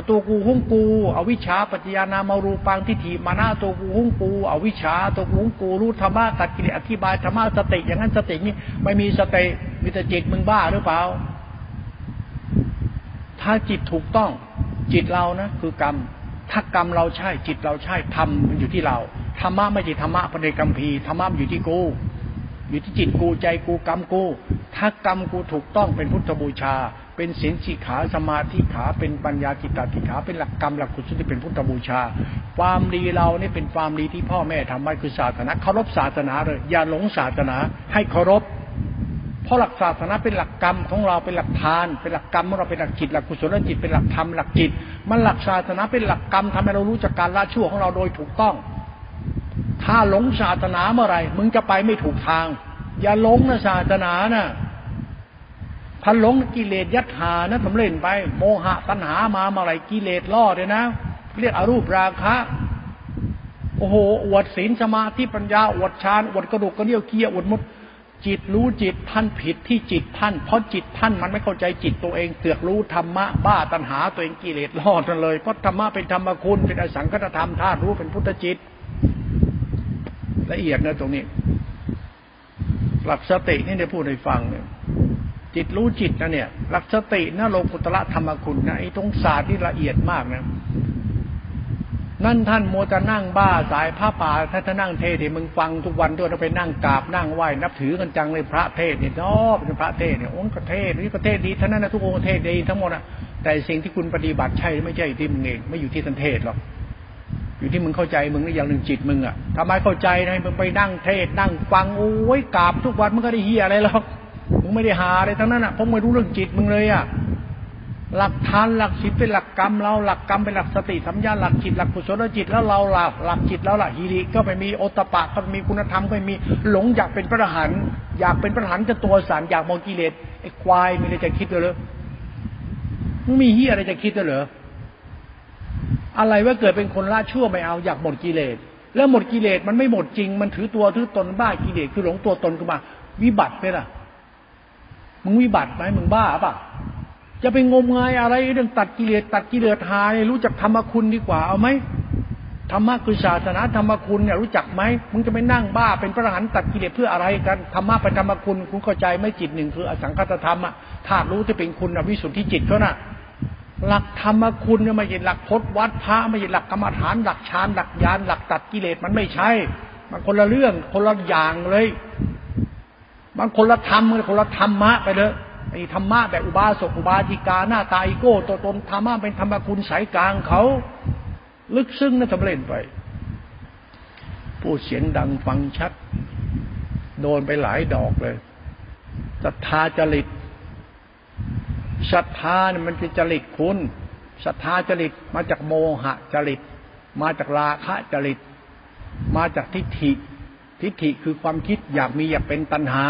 ตัวกูห้องกูอวิชชาปัจจยานามารูปังทิฏฐิมานะตัวกูห้องกูอวิชชาตัวกูห้องกูรู้ธรรมะตัดกิเลสอธิบายธรรมะสติอย่างนั้นสตินี้ไม่มีสติมีแต่จิตมึงบ้าหรือเปล่าถ้าจิตถูกต้องจิตเรานะคือกรรมถ้ากรรมเราใช่จิตเราใช่ธรรมมันอยู่ที่เราธรรมะไม่ใช่ธรรมะปฏิกัมพีธรรมะอยู่ที่กูอยู่ที่จิตกูใจกูกรรมกูถ้ากรรมกูถูกต้องเป็นพุทธบูชาเป็นศีลสิกขาสมาธิขาเป็นปัญญาจิตตติขาเป็นหลักกรรมหลักกุศลที่เป็นพุทธบูชาความดีเราเนี่ยเป็นความดีที่พ่อแม่ทำไว้คือศาสนาเคารพศาสนาเลยอย่าหลงศาสนาให้เคารพเพราะหลักศาสนาเป็นหลักกรรมของเราเป็นหลักทานเป็นหลักกรรมของเราเป็นหลักจิตหลักกุศลจิตเป็นหลักธรรมหลักจิตมันหลักศาสนาเป็นหลักกรรมทำให้เรารู้จักการละชั่วของเราโดยถูกต้องถ้าหลงศาสนาเมื่อไหร่มึงจะไปไม่ถูกทางอย่าหลงนะศาสนานะถ้าหลงกิเลสยัตหานะทำเล่นไปโมหะตัณหามาเมื่อไหร่กิเลสล่อเลยนะเรียกอรูปราคะโอ้โหอวดศีลสมาธิปัญญาอวดฌานอวดกระดูกกระเดี่ยวเกียร์อวดมุด จิตรู้จิตท่านผิดที่จิตท่านเพราะจิตท่านมันไม่เข้าใจจิตตัวเองเสือกรู้ธรรมะบ้าตัณหาตัวเองกิเลสล่อมันเลยเพราะธรรมะเป็นธรรมคุณเป็นอสังขตธรรมธาตุรู้เป็นพุทธจิตละเอียดนะตรงนี้หลักสตินี่ได้พูดให้ฟังเนี่ยจิตรู้จิตนะเนี่ยหลักสตินะโลกุตระธรรมคุณนะไอ้ตรงศาสตร์ที่ละเอียดมากนะนั่นท่านโมจะนั่งบ้าสายผ้าป่าท่านจะนั่งเทศที่มึงฟังทุกวันด้วยแล้วไปนั่งกราบนั่งไหว้นับถือกันจังเลยพระเทศเนี่ยน้อเป็นพระเทศเนี่ยองค์เทศนี่ก็เทศดีท่านนั้นนะทุกองค์เทศดีทั้งหมดนะแต่สิ่งที่คุณปฏิบัติใช่ไม่ใช่ที่มึงเองไม่อยู่ที่ท่านเทศหรอกอยู่ที่มึงเข้าใจมึงนี่อย่างหนึ่งจิตมึงอ่ะทำไมเข้าใจนะมึงไปนั่งเทศนั่งฟังโอ้ยกราบทุกวันมึงก็ได้เหี้ยอะไรหรอกมึงไม่ได้หาอะไรทั้งนั้นอ่ะเพราะไม่รู้เรื่องจิตมึงเลยอ่ะหลักฐานหลักจิตเป็นหลักกรรมเราหลักกรรมเป็นหลักสติสัมปชัญญะหลักจิตหลักกุศลจิตแล้วเราหลักหลักจิตแล้วล่ะหิริก็ไปมีโอตปะก็มีคุณธรรมก็มีหลงอยากเป็นพระอรหันต์อยากเป็นพระอรหันต์จะตัวสั่นอยากมองกิเลสไอ้ควายมีอะไรจะคิดเหรอมึงมีเหี้ยอะไรจะคิดเหรออะไรว่าเกิดเป็นคนละชั่วไม่เอาอยากหมดกิเลสแล้วหมดกิเลสมันไม่หมดจริงมันถือตัวถือตนบ้ากิเลสคือหลงตัวตนขึ้นมาวิบัติไปล่ะมึงวิบัติไหมมึงบ้าป่ะจะไปงมงายอะไรเรื่องตัดกิเลสตัดกิเลสหาเนี่ยรู้จักธรรมคุณดีกว่าเอาไหมธรรมะคือศาสนาธรรมคุณเนี่ยรู้จักไหมมึงจะไปนั่งบ้าเป็นพระอรหันต์ตัดกิเลสเพื่ออะไรกันธรรมะเป็นธรรมคุณคุณเข้าใจไหมจิตหนึ่งคืออสังขตธรรมอ่ะธาตุรู้ที่เป็นคุณอวิสุทธิจิตเขาน่ะหลักธรรมคุณเนี่ยไม่ใช่หลักพจน์วัดพระไม่ใช่หลักกรรมฐานหลักฌานหลักญาณหลักตัดกิเลสมันไม่ใช่มันคนละเรื่องคนละอย่างเลยมันคนละธรรมมันคนละธรรมะไปเลยไอ้ธรรมะแบบอุบาสกอุบาสิกาหน้าตาอีโก้ตัวตนธรรมะเป็นธรรมคุณสายกลางเขาลึกซึ้งนะทำเล่นไปพูดเสียงดังฟังชัดโดนไปหลายดอกเลยศรัทธาจริตศรัทธาเนี่ยมันเป็นจริตคุณศรัทธาจริตมาจากโมหะจริตมาจากราคะจริตมาจากทิฏฐิทิฏฐิคือความคิดอยากมีอยากเป็นตัณหา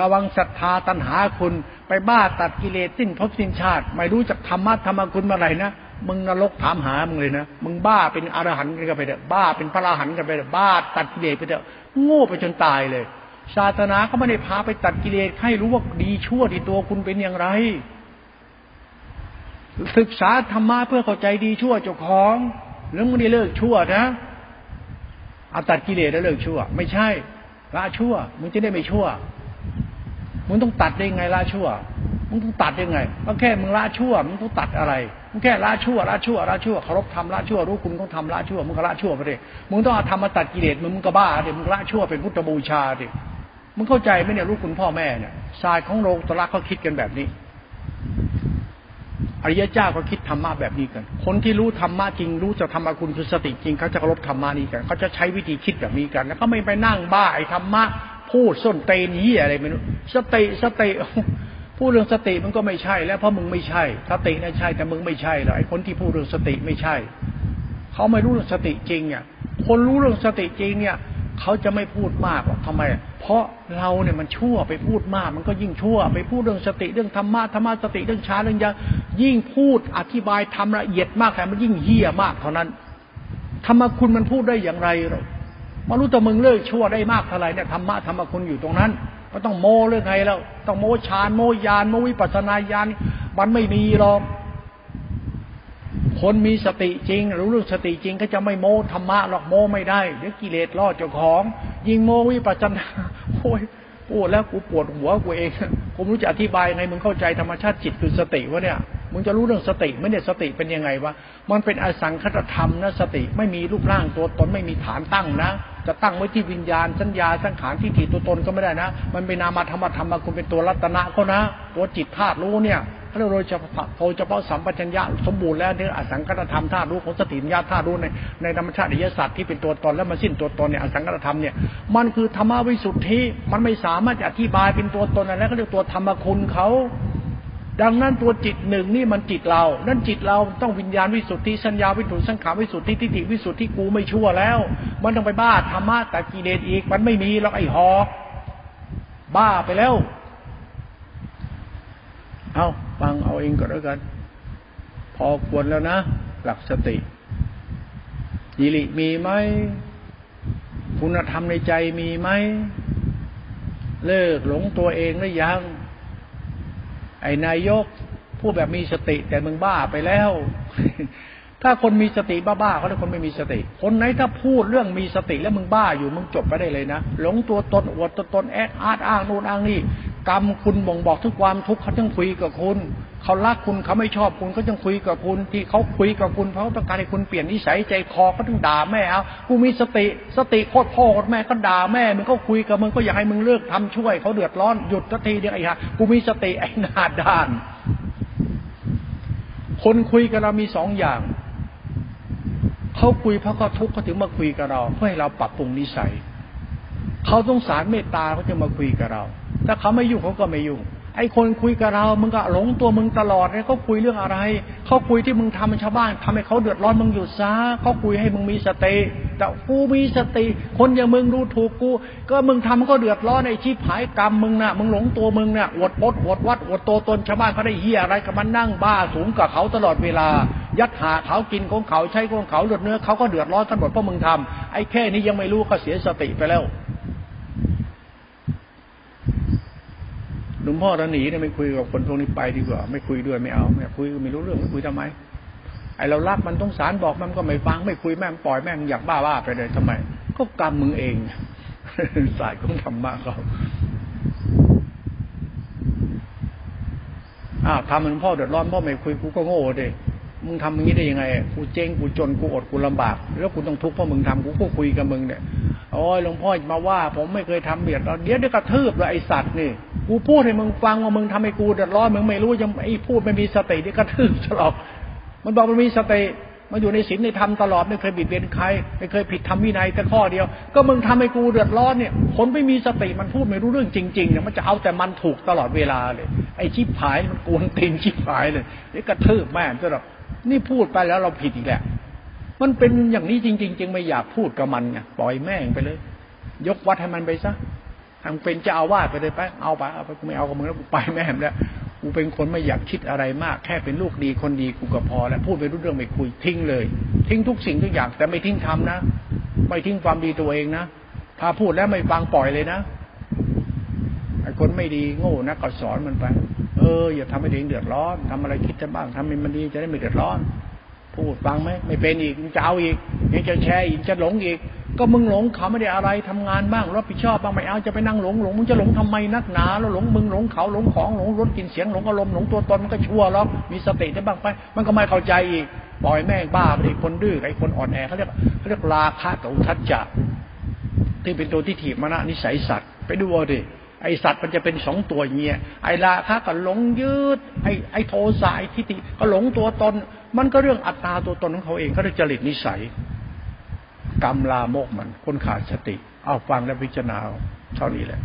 ระวังศรัทธาตัณหาคุณไปบ้าตัดกิเลสสิ้นภพสิ้นชาติไม่รู้จักธรรมะธรรมคุณเมื่อไหร่นะมึงนรกถามหามึงเลยนะมึงบ้าเป็นอรหันต์กันไปเถอะบ้าเป็นพระอรหันต์กันไปเถอะบ้าตัดกิเลสไปเถอะโง่ไปจนตายเลยศาสนาเขาไม่ได้พาไปตัดกิเลสให้รู้ว่าดีชั่วดีตัวคุณเป็นอย่างไรศึกษาธรรมะเพื่อเข้าใจดีชั่วเจ้าของแล้วมึงได้เลิกชั่วนะเอาตัดกิเลสแล้วเลิกชั่วไม่ใช่ละชั่วมึงจะได้ไม่ชั่วมึงต้องตัดได้ไงละชั่วมึงต้องตัดได้ไงก็แค่มึงละชั่วมึงต้องตัดอะไรมึงแค่ละชั่วละชั่วละชั่วเคารพธรรมละชั่วรู้คุณต้องทำละชั่วมึงก็ละชั่วไปดิมึงต้องเอาธรรมมาตัดกิเลสมึงมึงก็บ้าดิมึงละชั่วเป็นพุทธบูชาดิมึงเข้าใจไหมเนี่ยรู้คุณพ่อแม่เนี่ยศาสตร์ของโลกุตระเขาคิดกันแบบนี้อริยเจ้าก็คิดธรรมะแบบนี้กันคนที่รู้ธรรมะจริงรู้จะธรรมคุณคือสติจริงเขาจะเคารพธรรมะนี้กันเขาจะใช้วิธีคิดแบบนี้กันแล้วก็ไม่ไปนั่งบ้าไอ้ธรรมะพูดส้นเตนยี่อะไรไม่รู้สติสติพูดเรื่องสติมันก็ไม่ใช่แล้วเพราะมึงไม่ใช่สติน่ะใช่แต่มึงไม่ใช่หรอกไอ้คนที่พูดเรื่องสติไม่ใช่เขาไม่รู้เรื่องสติจริงเนี่ยคนรู้เรื่องสติจริงเนี่ยเขาจะไม่พูดมากหรอกทำไมเพราะเราเนี่ยมันชั่วไปพูดมากมันก็ยิ่งชั่วไปพูดเรื่องสติเรื่องธรรมะธรรมะสติเรื่องฌานเรื่องญาณยิ่งพูดอธิบายทำละเอียดมากแต่มันยิ่งเหี้ยมากเท่านั้นธรรมคุณมันพูดได้อย่างไรหรอกมารู้แต่มึงเลิกชั่วได้มากเท่าไหร่เนี่ยธรรมะธรรมคุณอยู่ตรงนั้นก็ต้องโม้เรื่องไงแล้วต้องโม้ฌานโม้ญาณโม้วิปัสสนาญาณมันไม่มีหรอกคนมีสติจริงรู้เรื่องสติจริงก็จะไม่โม้ธรรมะหรอกโม้ไม่ได้เดี๋ยวกิเลสล่อเจ้าของยิ่งโม้วิปัสสนาโอ้ยปวดแล้วกูปวดหัวกูเองผมรู้จะอธิบายไงมึงเข้าใจธรรมชาติจิตคือสติวะเนี่ยมึงจะรู้เรื่องสติไม่เนี่ยสติเป็นยังไงวะมันเป็นอสังขตธรรมนะสติไม่มีรูปร่างตัวตนไม่มีฐานตั้งนะจะตั้งไว้ที่วิญญาณสัญญาสังขารที่ถี่ตัวตนก็ไม่ได้นะมันเป็นนามธรรมธรรมคุณเป็นตัวรัตนะเขานะตัวจิตธาตุรู้เนี่ยถ้าเราจะโดยเฉพาะสัมปชัญญะสมบูรณ์แล้วเนี่ยอสังขตธรรมธาตุรู้ของสติปัญญาธาตุรู้ในในธรรมชาติอริยสัจที่เป็นตัวตนแล้วมันสิ้นตัวตนเนี่ยอสังขตธรรมเนี่ยมันคือธรรมวิสุทธิมันไม่สามารถจะอธิบายเป็นตัวตนอะไรก็เรียกตัวธรรมคุณเขาดังนั้นตัวจิตหนึ่งนี่มันจิตเรานั่นจิตเราต้องวิญญาณวิสุทธิสัญญาวิถุนสังขารวิสุทธิทิฏฐิวิสุทธิกูไม่ชั่วแล้วมันต้องไปบ้าธรรมะแต่กิเลสอีกมันไม่มีแล้วไอ้หอกบ้าไปแล้วเอาฟังเอาเองก็แล้วกันพอควรแล้วนะหลักสติยิริมีไหมคุณธรรมในใจมีไหม เลิกหลงตัวเองหรือยังไอ้นายกพูดแบบมีสติแต่มึงบ้าไปแล้วถ้าคนมีสติบ้าๆเขาเรียกคนไม่มีสติคนไหนถ้าพูดเรื่องมีสติแล้วมึงบ้าอยู่มึงจบไปได้เลยนะหลงตัวตนอวดตัวตนแอดอาดอ้างนู่นอ้างนี่กรรมคุณบ่งบอกถึงความทุกข์เขาจึงคุยกับคุณเขารักคุณเขาไม่ชอบคุณเขาจึงคุยกับคุณที่เขาคุยกับคุณเพราะต้องการให้คุณเปลี่ยนนิสัยใจคอเขาจึงด่าแม่เอากูมีสติสติโคตรพ่อโคตรแม่ก็ด่าแม่มึงก็คุยกับมึงก็อยากให้มึงเลิกทำช่วยเขาเดือดร้อนหยุดสักทีเดียวไอ้ฮะกูมีสติไอ้หน้าด้านคนคุยกับเรามีสองอย่างเขาคุยเพราะเขาทุกข์เขาถึงมาคุยกับเราเพื่อให้เราปรับปรุงนิสัยเขาต้องสารเมตตาเขาจะมาคุยกับเราถ้าเขาไม่ยุ่งเขาก็ไม่ยุ่งไอ้คนคุยกับเรามึงก็หลงตัวมึงตลอดเลยเขาคุยเรื่องอะไรเขาคุยที่มึงทำชาวบ้านทำให้เขาเดือดร้อนมึงหยุดซะเขาคุยให้มึงมีสติแต่กูมีสติคนอย่างมึงดูถูกกูก็มึงทำเขาเดือดร้อนไอ้ชีพหายกรรมมึงน่ะมึงหลงตัวมึงน่ะอวดปดอวดวัดอวดตัวตนชาวบ้านเขาได้เหี้ยอะไรกับมันนั่งบ้าสูงกับเขาตลอดเวลายัดหาเขากินของเขาใช้ของเขาเลือดเนื้อเขาก็เดือดร้อนกันหมดเพราะมึงทำไอ้แค่นี้ยังไม่รู้ก็เสียสติไปแล้วหลวงพ่อเราหนีเนี่ยไม่คุยกับคนพวกนี้ไปดีกว่าไม่คุยด้วยไม่เอาไม่คุยไม่รู้เรื่องไม่คุยทำไมไอเรารักมันต้องสารบอกมันก็ไม่ฟังไม่คุยแม่งปล่อยแม่งอยากบ้าบ้าไปเลยทำไมก็กรรมมึงเองสายของธรรมะเขาอ้าวทำหลวงพ่อเดือดร้อนพ่อไม่คุยกูก็โง่ดิมึงทำอย่างนี้ได้ยังไงกูเจ๊งกูจนกูอดกูลำบากแล้วกูต้องทุกข์เพราะมึงทำกูก็คุยกับมึงเนี่ยโอ้ยหลวงพ่อมาว่าผมไม่เคยทำเบียดเราเดี๋ยวได้กระทืบเลยไอสัตว์นี่กูพูดให้มึงฟังว่ามึงทำให้กูเดือดร้อนมึงไม่รู้ยังไอพูดไม่มีสติเดี๋ยวกระทืบตลอดมันบอกมันมีสติมันอยู่ในศีลในธรรมตลอดไม่เคยบิดเบียนใครไม่เคยผิดธรรมวินัยแต่ข้อเดียวก็มึงทำให้กูเดือดร้อนเนี่ยคนไม่มีสติมันพูดไม่รู้เรื่องจริงๆเนี่ยมันจะเอาแต่มันถูกตลอดเวลาเลยไอชิบหายมันกวนตีนชิบหายเลยเดี๋ยวกระทืบแม่ตลอดนี่พูดไปแล้วเราผิดอีกแหละมันเป็นอย่างนี้จริงๆจึงไม่อยากพูดกับมันไงปล่อยแม่งไปเลยยกวัดให้มันไปซะทางเป็นเจ้าอาวาสไปเลยไปเอาไปเอาไปกูไม่เอากับมึงแล้วกูไปแม่งแล้วกูเป็นคนไม่อยากคิดอะไรมากแค่เป็นลูกดีคนดีกูก็พอแล้วพูดไปรู้เรื่องไม่คุยทิ้งเลยทิ้งทุกสิ่งทุกอย่างแต่ไม่ทิ้งธรรมนะไม่ทิ้งความดีตัวเองนะถ้าพูดแล้วไม่ฟังปล่อยเลยนะไอ้คนไม่ดีโง่นะก็สอนมันไปเอออย่าทำให้ตัวเองเดือดร้อนทำอะไรคิดกันบ้างทำให้มันดีจะได้ไม่เดือดร้อนพูดฟังไหมไม่เป็นอีกจะเอาอีกยังจะแชร์อีกจะหลงอีกก็มึงหลงเขาไม่ได้อะไรทำงานบ้างรับผิดชอบบ้างไม่เอาจะไปนั่งหลงหลงมึงจะหลงทำไมนักหนาแล้วหลงมึงหลงเขาหลงของหลงรถกินเสียงหลงอารมณ์หลงตัวตนมันก็ชั่วหรอกมีสติได้บ้างไปมันก็ไม่เข้าใจอีกปล่อยแม่งบ้าไปอีกคนดื้อไอ้คนอ่อนแอเขาเรียกเขาเรียกราคะกับอุทธัจจะที่เป็นตัวที่ถีบมรณะนิสัยสัตว์ไปดูเอาดิไอสัตว์มันจะเป็นสองตัวอย่างเงี้ยไอราคะก็หลงยืดไอไอโทสะไอทิฏฐิก็หลงตัวตนมันก็เรื่องอัตตาตัวตนของเขาเองเขาได้จริตนิสัยกรรมลามกมันคนขาดสติเอาฟังและพิจารณาเท่านี้แหละ